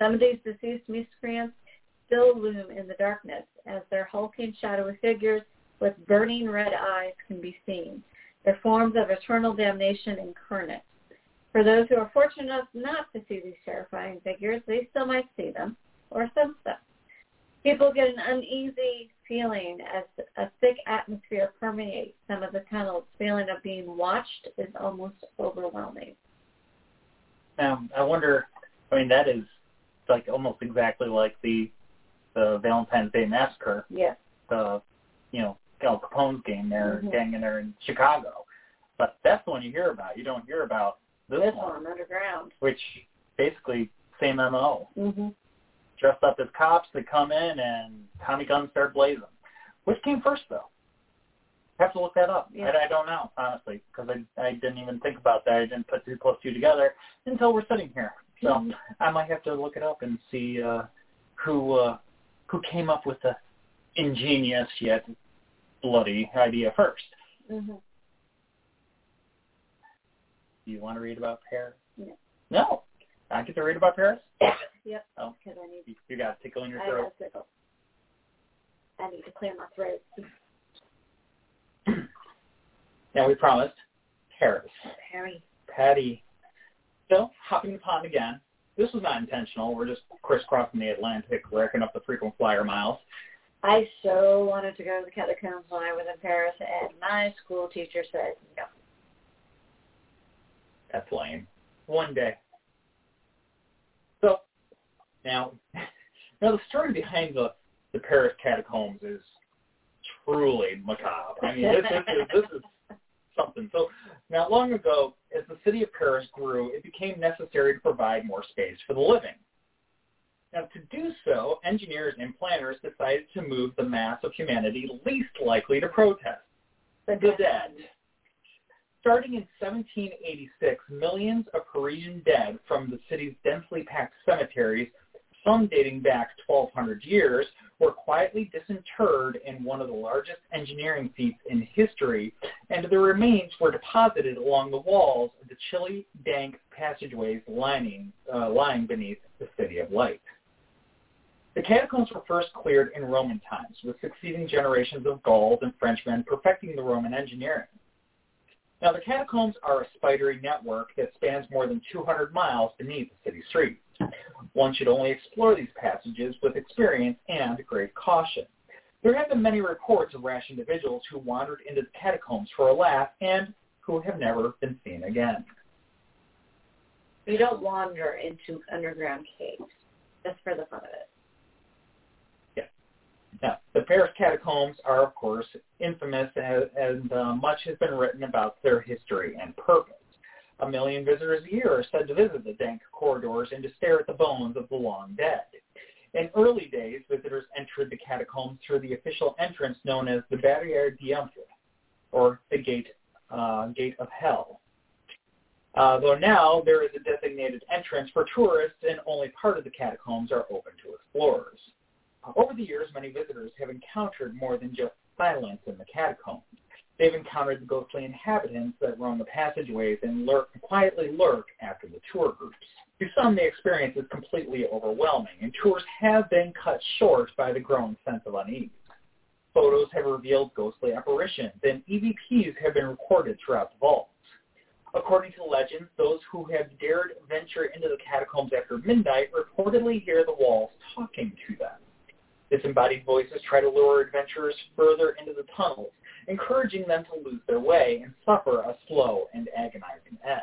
Some of these deceased miscreants still loom in the darkness as their hulking shadowy figures with burning red eyes can be seen. Their forms of eternal damnation incarnate. For those who are fortunate enough not to see these terrifying figures, they still might see them, or sense them. People get an uneasy feeling as a thick atmosphere permeates some of the tunnels. Feeling of being watched is almost overwhelming. Um, I wonder, I mean, that is like almost exactly like the the Valentine's Day Massacre. Yes. The, you know, Al Capone's gang there, mm-hmm. gang in there in Chicago. But that's the one you hear about. You don't hear about this, this one. one underground. Which basically, same M O. Mm-hmm. Dressed up as cops, they come in and Tommy guns start blazing. Which came first, though? I have to look that up. Yeah. I, I don't know, honestly, because I, I didn't even think about that. I didn't put two plus two together until we're sitting here. So mm-hmm. I might have to look it up and see uh, who uh, who came up with the ingenious yet bloody idea first. Mm-hmm. Do you want to read about Paris? No. No. I get to read about Paris? Yep. Oh, because I need. You, you got a tickle in your throat. I, tickle. I need to clear my throat. Now we promised Paris. Paris. Patty. So hopping the pond again. This was not intentional. We're just crisscrossing the Atlantic, racking up the frequent flyer miles. I so wanted to go to the catacombs when I was in Paris, and my school teacher said no. That's lame. One day. So, now, now the story behind the, the Paris catacombs is truly macabre. I mean, this, this, is, this is something. So, now, long ago, as the city of Paris grew, it became necessary to provide more space for the living. Now, to do so, engineers and planners decided to move the mass of humanity least likely to protest, the dead. Starting in seventeen eighty-six, millions of Parisian dead from the city's densely packed cemeteries, some dating back twelve hundred years, were quietly disinterred in one of the largest engineering feats in history, and their remains were deposited along the walls of the chilly, dank passageways lining, uh, lying beneath the City of Light. The catacombs were first cleared in Roman times, with succeeding generations of Gauls and Frenchmen perfecting the Roman engineering. Now, the catacombs are a spidery network that spans more than two hundred miles beneath the city streets. One should only explore these passages with experience and great caution. There have been many reports of rash individuals who wandered into the catacombs for a laugh and who have never been seen again. You don't wander into underground caves just for the fun of it. Now, the Paris catacombs are, of course, infamous, and, and uh, much has been written about their history and purpose. A million visitors a year are said to visit the dank corridors and to stare at the bones of the long dead. In early days, visitors entered the catacombs through the official entrance known as the Barrière d'Enfer, or the Gate, uh, Gate of Hell. Uh, though now there is a designated entrance for tourists, and only part of the catacombs are open to explorers. Over the years, many visitors have encountered more than just silence in the catacombs. They've encountered the ghostly inhabitants that roam the passageways and lurk, quietly lurk after the tour groups. To some, the experience is completely overwhelming, and tours have been cut short by the growing sense of unease. Photos have revealed ghostly apparitions, and E V Ps have been recorded throughout the vaults. According to legends, those who have dared venture into the catacombs after midnight reportedly hear the walls talking to them. Disembodied voices try to lure adventurers further into the tunnels, encouraging them to lose their way and suffer a slow and agonizing end.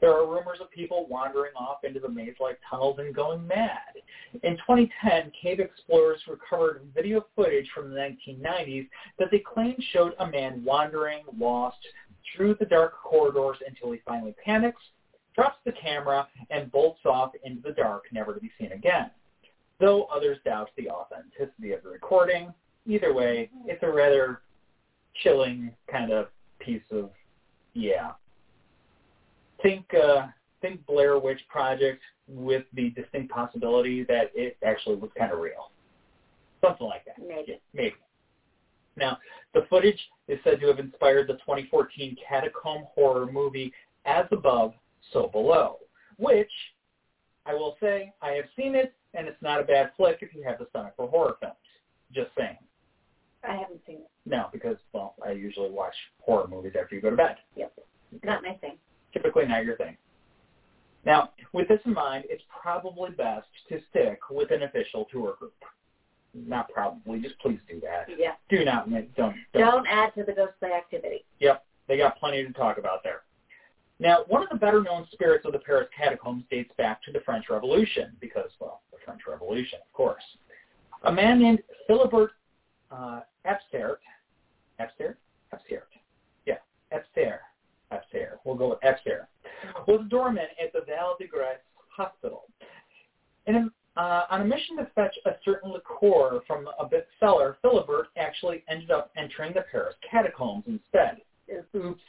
There are rumors of people wandering off into the maze-like tunnels and going mad. In twenty ten, cave explorers recovered video footage from the nineteen nineties that they claimed showed a man wandering, lost, through the dark corridors until he finally panics, drops the camera, and bolts off into the dark, never to be seen again. Though others doubt the authenticity of the recording, either way, it's a rather chilling kind of piece of, yeah. Think uh, think Blair Witch Project with the distinct possibility that it actually was kind of real. Something like that. Maybe. Yeah, maybe. Now, the footage is said to have inspired the twenty fourteen catacomb horror movie As Above, So Below, which, I will say, I have seen it, and it's not a bad flick if you have the stomach for horror films. Just saying. I haven't seen it. No, because, well, I usually watch horror movies after you go to bed. Yep. Not my thing. Typically not your thing. Now, with this in mind, it's probably best to stick with an official tour group. not probably, just please do that. Yeah. Do not make, don't, don't. Don't add to the ghostly activity. Yep. They got plenty to talk about there. Now, one of the better-known spirits of the Paris catacombs dates back to the French Revolution, because, well, the French Revolution, of course. A man named Philibert uh, Epstert, Epstert? Epstert. Yeah, Epstert. Epstert. We'll go with Epstert. Was a doorman at the Val de Grace Hospital. And uh, on a mission to fetch a certain liqueur from a cellar, Philibert actually ended up entering the Paris catacombs instead. Oops.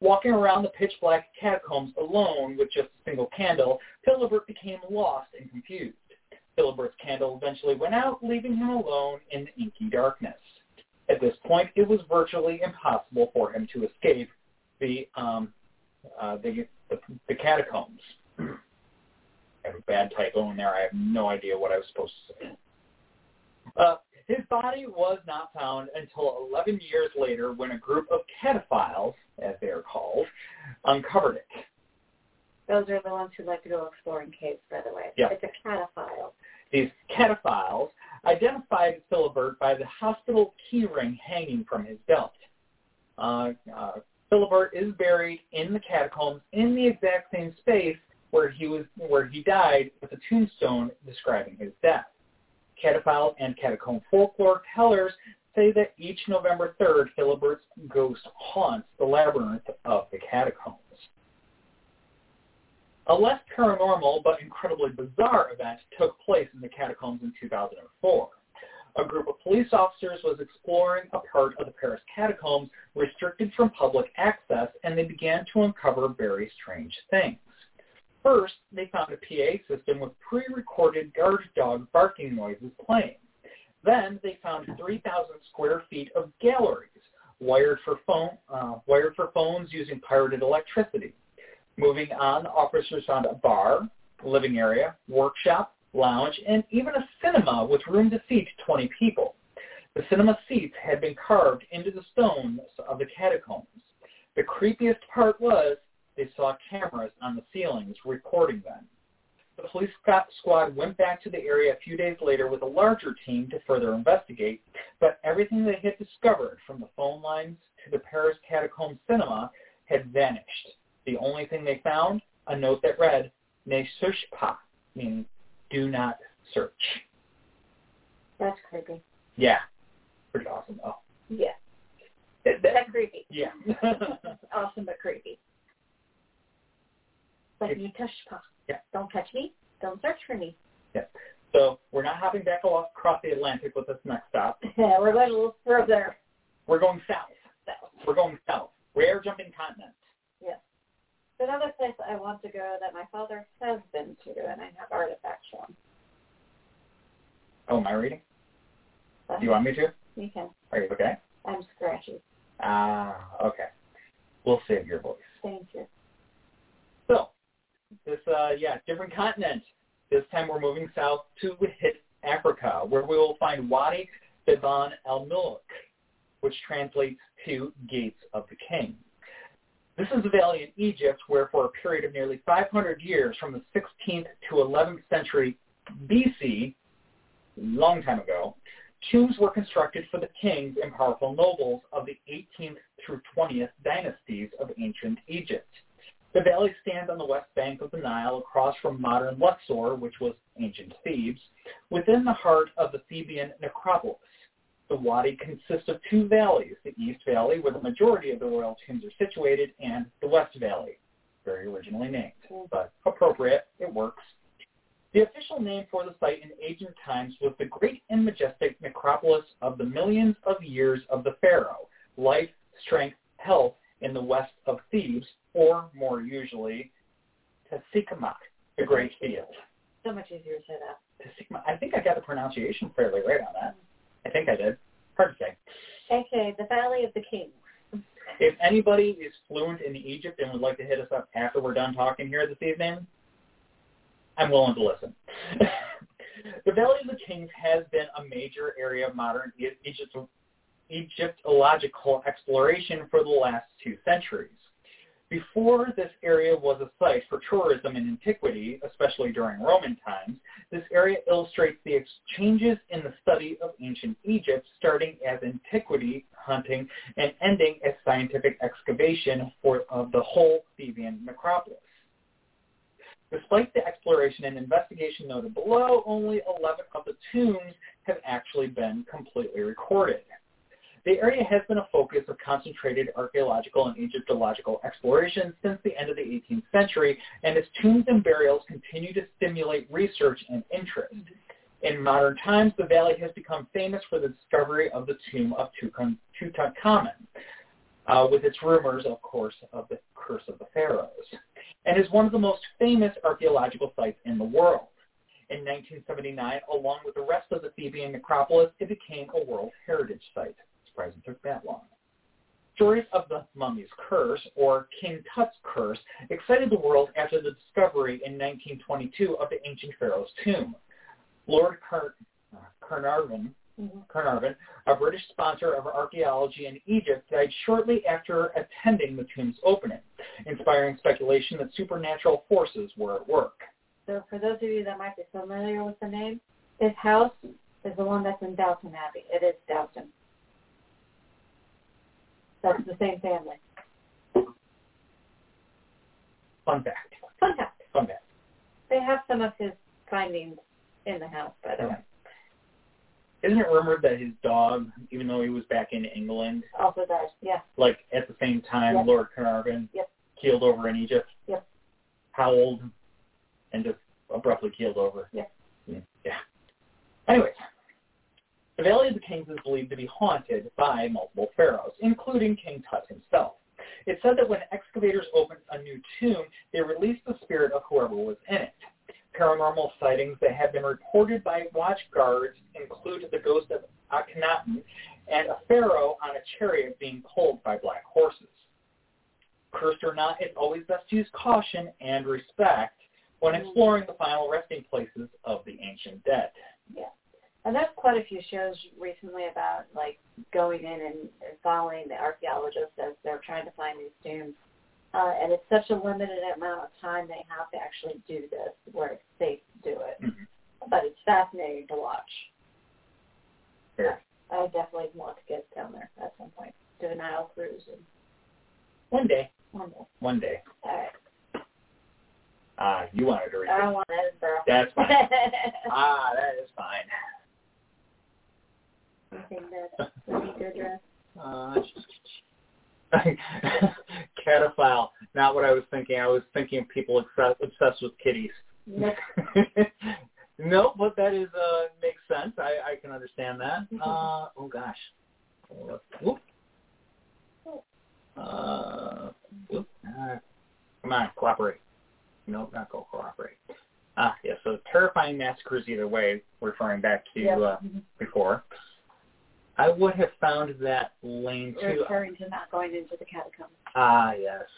Walking around the pitch-black catacombs alone with just a single candle, Philibert became lost and confused. Philibert's candle eventually went out, leaving him alone in the inky darkness. At this point, it was virtually impossible for him to escape the um, uh, the, the, the catacombs. I have a bad typo in there. I have no idea what I was supposed to say. Uh, His body was not found until eleven years later when a group of cataphiles, as they are called, uncovered it. Those are the ones who like to go exploring caves, by the way. Yep. It's a cataphile. These cataphiles identified Philibert by the hospital key ring hanging from his belt. Uh, uh, Philibert is buried in the catacombs in the exact same space where he was, where he died, with a tombstone describing his death. Cataphiles and catacomb folklore tellers say that each November third, Philibert's ghost haunts the labyrinth of the catacombs. A less paranormal but incredibly bizarre event took place in the catacombs in two thousand four. A group of police officers was exploring a part of the Paris catacombs restricted from public access, and they began to uncover very strange things. First, they found a P A system with pre-recorded guard dog barking noises playing. Then they found three thousand square feet of galleries, wired for, phone, uh, wired for phones using pirated electricity. Moving on, officers found a bar, living area, workshop, lounge, and even a cinema with room to seat twenty people. The cinema seats had been carved into the stones of the catacombs. The creepiest part was, they saw cameras on the ceilings recording them. The police squad went back to the area a few days later with a larger team to further investigate, but everything they had discovered, from the phone lines to the Paris catacomb cinema, had vanished. The only thing they found, a note that read, "Ne searche pas," meaning do not search. That's creepy. Yeah. Pretty awesome, though. Yeah. That, that, That's creepy. Yeah. Awesome, but creepy. But you touch pop. Yeah. Don't touch me. Don't search for me. Yeah. So we're not hopping back across the Atlantic with this next stop. Yeah, we're going a little further. We're going south. south. We're going south. Rare jumping continent. Yes. Yeah. Another place I want to go that my father has been to, and I have artifacts from. Oh, am I reading? Uh, Do you want me to? You can. Are you okay? I'm scratchy. Ah, uh, okay. We'll save your voice. Thank you. So, This, uh, yeah, different continent. This time we're moving south to hit Africa, where we will find Wadi Deban el-Mulk, which translates to Gates of the King. This is a valley in Egypt where, for a period of nearly five hundred years, from the sixteenth to eleventh century B C, long time ago, tombs were constructed for the kings and powerful nobles of the eighteenth through twentieth dynasties of ancient Egypt. The valley stands on the west bank of the Nile, across from modern Luxor, which was ancient Thebes, within the heart of the Theban necropolis. The wadi consists of two valleys, the East Valley, where the majority of the royal tombs are situated, and the West Valley, very originally named, but appropriate, it works. The official name for the site in ancient times was the great and majestic necropolis of the millions of years of the pharaoh, life, strength, health, in the west of Thebes, or more usually, Tsakhemot, the Great Field. So much easier to say that. I think I got the pronunciation fairly right on that. I think I did. Hard to say. Okay, the Valley of the Kings. If anybody is fluent in Egypt and would like to hit us up after we're done talking here this evening, I'm willing to listen. The Valley of the Kings has been a major area of modern Egypt. Egyptological exploration for the last two centuries. Before this area was a site for tourism in antiquity, especially during Roman times, this area illustrates the changes in the study of ancient Egypt, starting as antiquity hunting and ending as scientific excavation for, of the whole Theban necropolis. Despite the exploration and investigation noted below, only eleven of the tombs have actually been completely recorded. The area has been a focus of concentrated archaeological and Egyptological exploration since the end of the eighteenth century, and its tombs and burials continue to stimulate research and interest. In modern times, the valley has become famous for the discovery of the tomb of Tutankhamun, uh, with its rumors, of course, of the Curse of the Pharaohs, and is one of the most famous archaeological sites in the world. In nineteen seventy-nine, along with the rest of the Theban necropolis, it became a World Heritage Site. It took that long. Stories of the Mummy's Curse, or King Tut's Curse, excited the world after the discovery in nineteen twenty-two of the ancient pharaoh's tomb. Lord Car- uh, Carnarvon, mm-hmm. Carnarvon, a British sponsor of archaeology in Egypt, died shortly after attending the tomb's opening, inspiring speculation that supernatural forces were at work. So for those of you that might be familiar with the name, his house is the one that's in Dalton Abbey. It is Dalton. That's the same family. Fun fact. Fun fact. Fun fact. They have some of his findings in the house, by the way. Isn't it rumored that his dog, even though he was back in England, also died? Yeah. Like at the same time, yep. Lord Carnarvon yep. keeled over in Egypt. Yep. Howled, and just abruptly keeled over. Yep. Yeah. Yeah. Anyways. The Valley of the Kings is believed to be haunted by multiple pharaohs, including King Tut himself. It's said that when excavators opened a new tomb, they released the spirit of whoever was in it. Paranormal sightings that have been reported by watch guards include the ghost of Akhenaten and a pharaoh on a chariot being pulled by black horses. Cursed or not, it's always best to use caution and respect when exploring the final resting places of the ancient dead. Yeah. And there's quite a few shows recently about, like, going in and, and following the archaeologists as they're trying to find these tombs. Uh, and it's such a limited amount of time they have to actually do this where it's safe to do it. Mm-hmm. But it's fascinating to watch. Yeah. I definitely want to get down there at some point. Do a Nile cruise. And... One day. One day. One day. All right. Ah, uh, you wanted to read it. I want Edinburgh. That's fine. ah, that is fine. Anything that would be good, Russ? Uh, Cataphile. Not what I was thinking. I was thinking of people obsessed with kitties. Nope. no, but that is uh, makes sense. I, I can understand that. Uh, oh, gosh. Whoop. Uh, whoop. Uh, come on, cooperate. No, nope, not go cooperate. Ah, yeah, so terrifying massacres either way, referring back to yep. uh, before. I would have found that lane too. Referring to not going into the catacombs. Ah, yes.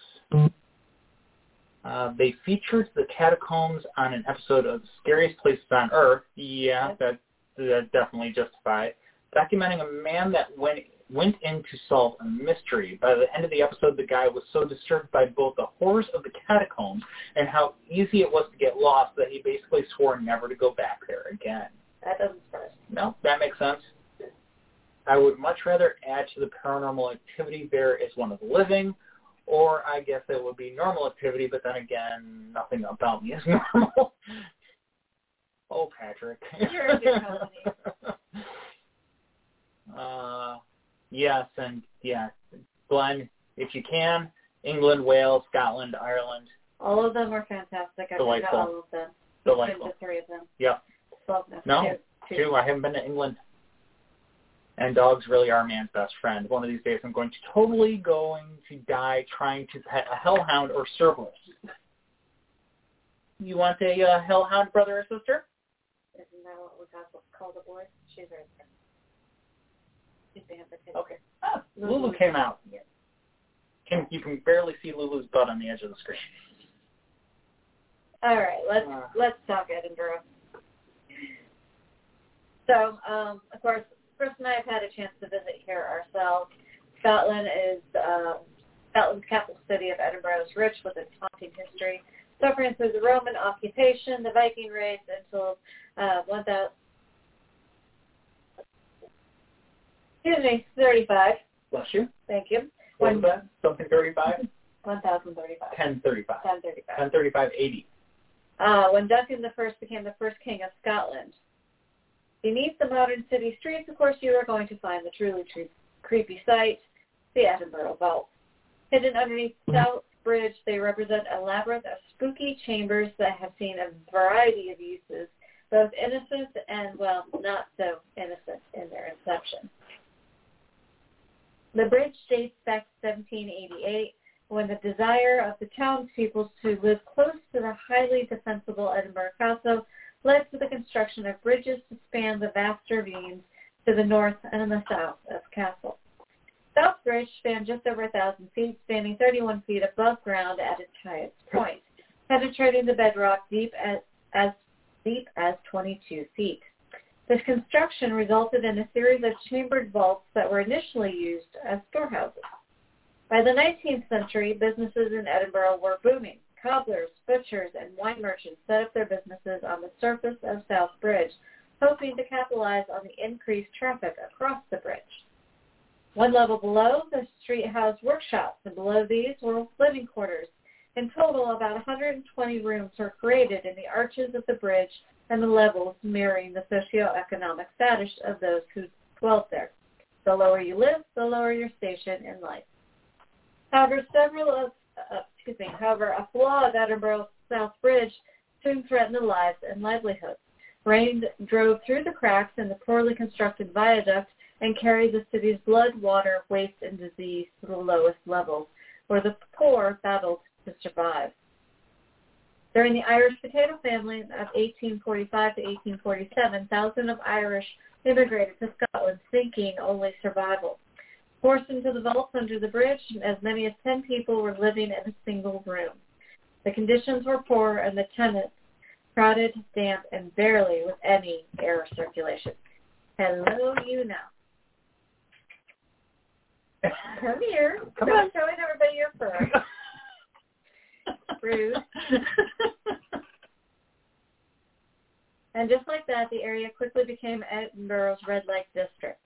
Uh, they featured the catacombs on an episode of Scariest Places on Earth. Yeah, yep. that that definitely justified. Documenting a man that went went in to solve a mystery. By the end of the episode, the guy was so disturbed by both the horrors of the catacombs and how easy it was to get lost that he basically swore never to go back there again. That doesn't surprise me. No, that makes sense. I would much rather add to the paranormal activity there as one of the living, or I guess it would be normal activity, but then again, nothing about me is normal. oh, Patrick. You're a good company. uh, yes, and yeah, Glenn, if you can, England, Wales, Scotland, Ireland. All of them are fantastic. I got all of them. Delightful. Been to three of them. Yep. Well, no, no two. two. I haven't been to England. And dogs really are man's best friend. One of these days I'm going to totally going to die trying to pet a hellhound or Cerberus. You want a uh, hellhound brother or sister? Isn't that what we call the boy? She's right there. She's the hand okay. Oh, Lulu, Lulu came out. Yes. Can, you can barely see Lulu's butt on the edge of the screen. All right. Let's, uh, let's talk Edinburgh. So, um, of course, Chris and I have had a chance to visit here ourselves. Scotland is um, Scotland's capital city of Edinburgh is rich with its haunting history, suffering through the Roman occupation, the Viking raids until uh, one thousand thirty-five. Bless you. Thank you. What was that? Something thirty-five? one thousand thirty-five. ten thirty-five. ten thirty-five. ten thirty-five eighty. Uh, when Duncan the First became the first king of Scotland. Beneath the modern city streets, of course, you are going to find the truly true, creepy sight, the Edinburgh Vault. Hidden underneath South Bridge, they represent a labyrinth of spooky chambers that have seen a variety of uses, both innocent and, well, not so innocent in their inception. The bridge dates back to seventeen eighty-eight, when the desire of the townspeople to live close to the highly defensible Edinburgh Castle led to the construction of bridges to span the vast ravines to the north and the south of the castle. South Bridge spanned just over one thousand feet, standing thirty-one feet above ground at its highest point, penetrating the bedrock deep as, as deep as twenty-two feet. This construction resulted in a series of chambered vaults that were initially used as storehouses. By the nineteenth century, businesses in Edinburgh were booming. Cobblers, butchers, and wine merchants set up their businesses on the surface of South Bridge, hoping to capitalize on the increased traffic across the bridge. One level below, the street housed workshops, and below these were living quarters. In total, about one hundred twenty rooms were created in the arches of the bridge and the levels mirroring the socioeconomic status of those who dwelt there. The lower you live, the lower your station in life. However, several of Uh, excuse me, however, a flaw of Edinburgh's South Bridge soon threatened the lives and livelihoods. Rain drove through the cracks in the poorly constructed viaduct and carried the city's blood, water, waste, and disease to the lowest levels, where the poor battled to survive. During the Irish Potato Famine of eighteen forty-five to eighteen forty-seven, thousands of Irish immigrated to Scotland, seeking only survival. Forced into the vaults under the bridge, as many as ten people were living in a single room. The conditions were poor, and the tenants crowded, damp, and barely with any air circulation. Hello, you now. Come here. Come on, showing everybody your fur. Rude. And just like that, the area quickly became Edinburgh's red light district.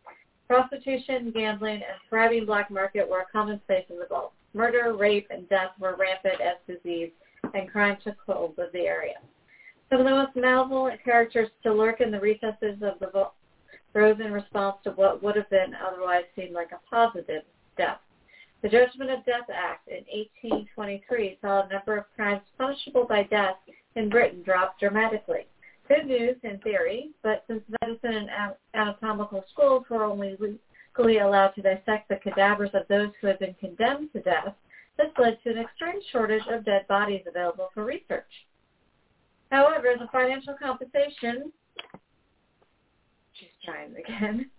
Prostitution, gambling, and thriving black market were a commonplace in the vault. Murder, rape, and death were rampant as disease, and crime took hold of the area. Some of the most malevolent characters to lurk in the recesses of the vault rose in response to what would have been otherwise seen like a positive step. The Judgment of Death Act in eighteen twenty-three saw a number of crimes punishable by death in Britain drop dramatically. Good news in theory, but since medicine and anatomical schools were only legally allowed to dissect the cadavers of those who had been condemned to death, this led to an extreme shortage of dead bodies available for research. However, the financial compensation, she's trying again,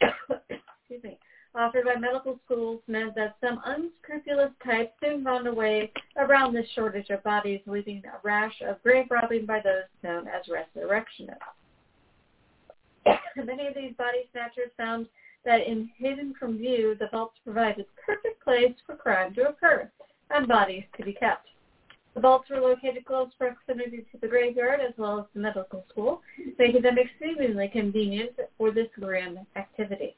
excuse me, offered by medical schools meant that some unscrupulous types soon found a way around this shortage of bodies, leading a rash of grave robbing by those known as resurrectionists. Many of these body snatchers found that in hidden from view, the vaults provided the perfect place for crime to occur and bodies to be kept. The vaults were located close proximity to the graveyard as well as the medical school, making them exceedingly convenient for this grim activity.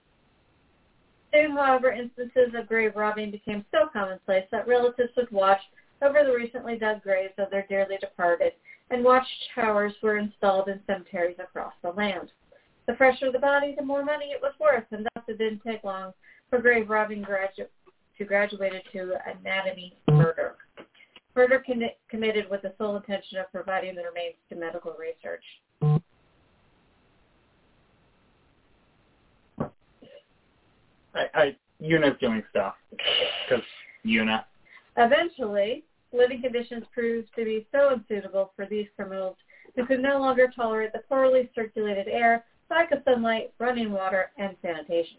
Soon, however, instances of grave robbing became so commonplace that relatives would watch over the recently dug graves of their dearly departed, and watchtowers were installed in cemeteries across the land. The fresher the body, the more money it was worth, and thus it didn't take long for grave robbing gradu- to graduate to anatomy murder. Murder con- committed with the sole intention of providing the remains to medical research. I, I, Una's doing stuff, because Una. Eventually, living conditions proved to be so unsuitable for these criminals who could no longer tolerate the poorly circulated air, lack of sunlight, running water, and sanitation.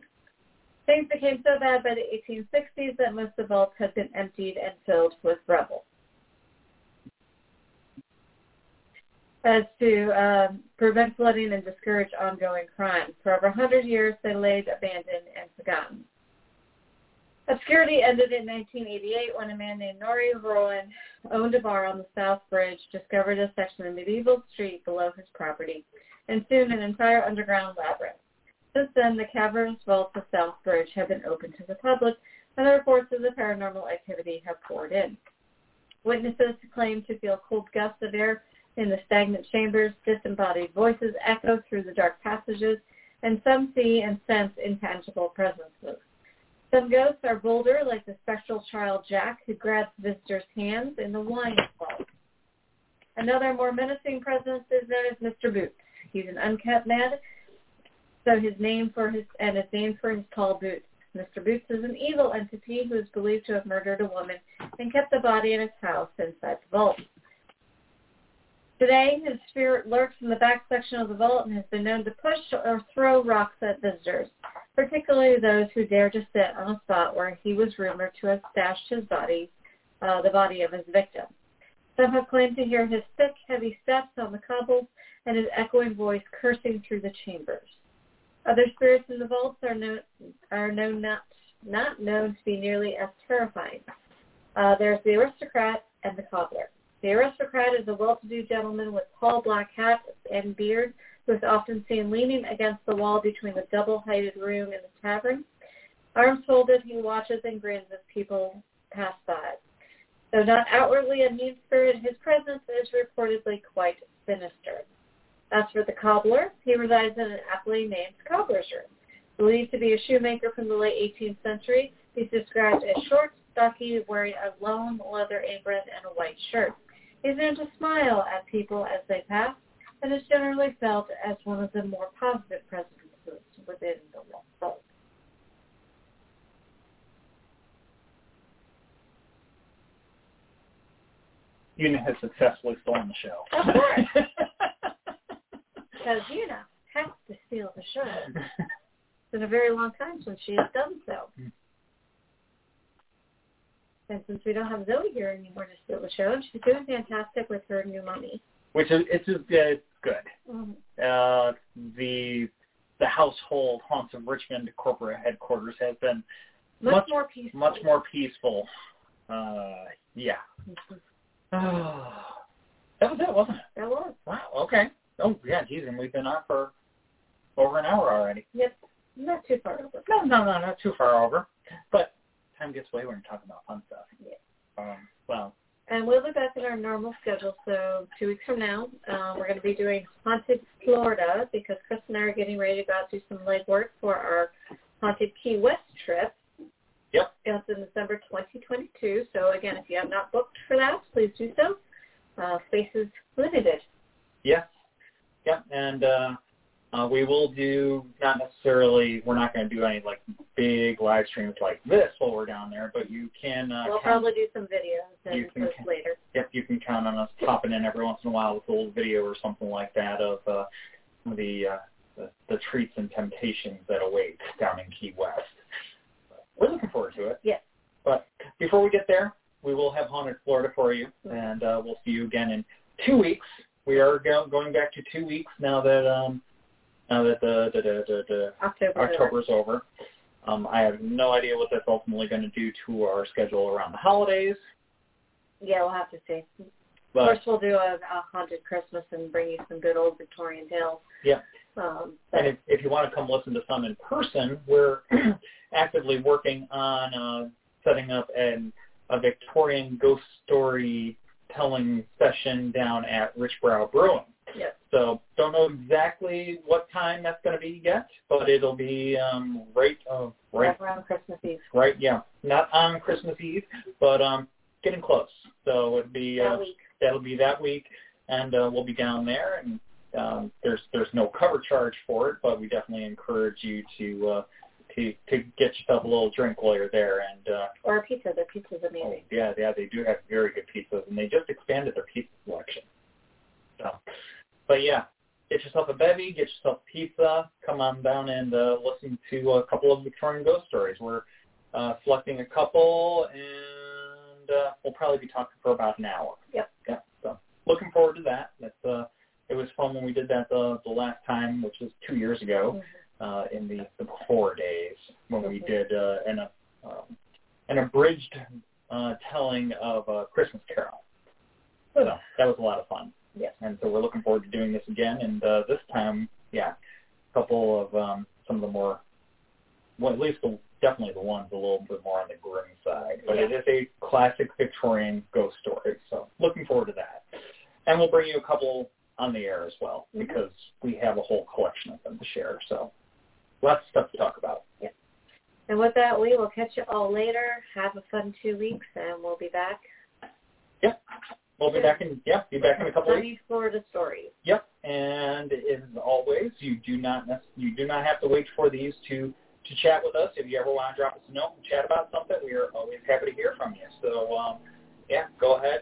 Things became so bad by the eighteen sixties that most of the vaults had been emptied and filled with rubble. As to um, prevent flooding and discourage ongoing crime. For over one hundred years, they laid abandoned and forgotten. Obscurity ended in nineteen eighty-eight when a man named Norrie Rowan owned a bar on the South Bridge, discovered a section of medieval street below his property, and soon an entire underground labyrinth. Since then, the cavernous vaults of South Bridge have been open to the public, and the reports of the paranormal activity have poured in. Witnesses claim to feel cold gusts of air in the stagnant chambers, disembodied voices echo through the dark passages, and some see and sense intangible presences. Some ghosts are bolder, like the spectral child Jack, who grabs visitors' hands in the wine vault. Another more menacing presence is known as Mister Boot. He's an unkempt man, so his name for his and is named for his tall boots. Mister Boots is an evil entity who is believed to have murdered a woman and kept the body in his house inside the vault. Today, his spirit lurks in the back section of the vault and has been known to push or throw rocks at visitors, particularly those who dare to sit on a spot where he was rumored to have stashed his body, uh, the body of his victim. Some have claimed to hear his thick, heavy steps on the cobbles and his echoing voice cursing through the chambers. Other spirits in the vaults are known are known not not known to be nearly as terrifying. Uh, there's the aristocrat and the cobbler. The aristocrat is a well-to-do gentleman with tall black hat and beard who is often seen leaning against the wall between the double-heighted room and the tavern. Arms folded, he watches and grins as people pass by. Though not outwardly a mean spirit, his presence is reportedly quite sinister. As for the cobbler, he resides in an aptly named cobbler's room. Believed to be a shoemaker from the late eighteenth century, he's described as short, stocky, wearing a long leather apron and a white shirt. He's known to smile at people as they pass, and is generally felt as one of the more positive presences within the vault. Una has successfully stolen the show. Of course. Because Una has to steal the show. It's been a very long time since she has done so. And since we don't have Zoe here anymore to steal the show, and she's doing fantastic with her new mommy. Which is it's just uh, good. Mm-hmm. Uh, the the household haunts of Richmond corporate headquarters has been much, much more peaceful. Much more peaceful. Uh, yeah. Mm-hmm. Oh, that was it, wasn't it? That was. Wow. Okay. Oh yeah, geez, and we've been on for over an hour already. Yep. Not too far over. No, no, no, not too far over. But time gets away when you're talking about fun stuff. Yeah. Um, well. And we'll be back in our normal schedule. So two weeks from now, um, we're going to be doing Haunted Florida because Chris and I are getting ready to go out do some legwork for our Haunted Key West trip. Yep. It's in December twenty twenty-two. So, again, if you have not booked for that, please do so. Uh, space is limited. Yes. Yep. And uh, uh, we will do, not necessarily, we're not going to do any, like, big live streams like this while we're down there, but you can. Uh, we'll probably do some videos and post later. Yep. You can count on us popping in every once in a while with a little video or something like that of uh, the, uh, the the treats and temptations that await down in Key West. We're looking forward to it. Yes. But before we get there, we will have Haunted Florida for you, and uh, we'll see you again in two weeks. We are go- going back to two weeks now that um, now that the, the, the, the October October's over. Um, I have no idea what that's ultimately going to do to our schedule around the holidays. Yeah, we'll have to see. But, of course, we'll do a, a haunted Christmas and bring you some good old Victorian tales. Yeah. Um, and if, if you want to come listen to some in person, we're actively working on uh, setting up an, a Victorian ghost story telling session down at Richbrow Brewing. Yes. So don't know exactly what time that's going to be yet, but it'll be um, right, oh, right, right around Christmas Eve. Right, yeah. Not on Christmas Eve, but um, getting close. So it'll be that uh, week. That'll be that week, and uh, we'll be down there. And um, there's there's no cover charge for it, but we definitely encourage you to uh, to to get yourself a little drink while you're there, and uh, or a pizza. Their pizza's amazing. Oh, yeah, yeah, they do have very good pizzas, and they just expanded their pizza selection. So, but yeah, get yourself a bevy, get yourself pizza, come on down and uh, listen to a couple of Victorian ghost stories. We're uh, selecting a couple and. Uh, we'll probably be talking for about an hour. Yep. Yeah. So looking forward to that. That's uh, it was fun when we did that the, the last time, which was two years ago, mm-hmm. uh, in the, the before days when mm-hmm. we did uh, an uh, um, an abridged uh, telling of A Christmas Carol. So no, that was a lot of fun. Yes. And so we're looking forward to doing this again. And uh, this time, yeah, a couple of um, some of the more, well, at least the, definitely the ones a little bit more on the grim side. But yeah. It is a classic Victorian ghost story. So looking forward to that. And we'll bring you a couple on the air as well, mm-hmm. because we have a whole collection of them to share. So lots of stuff to talk about. Yeah. And with that, we will catch you all later. Have a fun two weeks, and we'll be back. Yep. We'll be back in, yeah, be back in a couple of weeks. Florida stories. Yep, and as always, you do not you do not have to wait for these to, to chat with us. If you ever want to drop us a note and chat about something, we are always happy to hear from you. So, um, yeah, go ahead,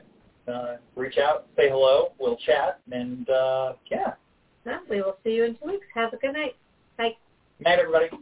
uh, reach out, say hello, we'll chat, and, uh, yeah. Well, we will see you in two weeks. Have a good night. Bye. Night, everybody.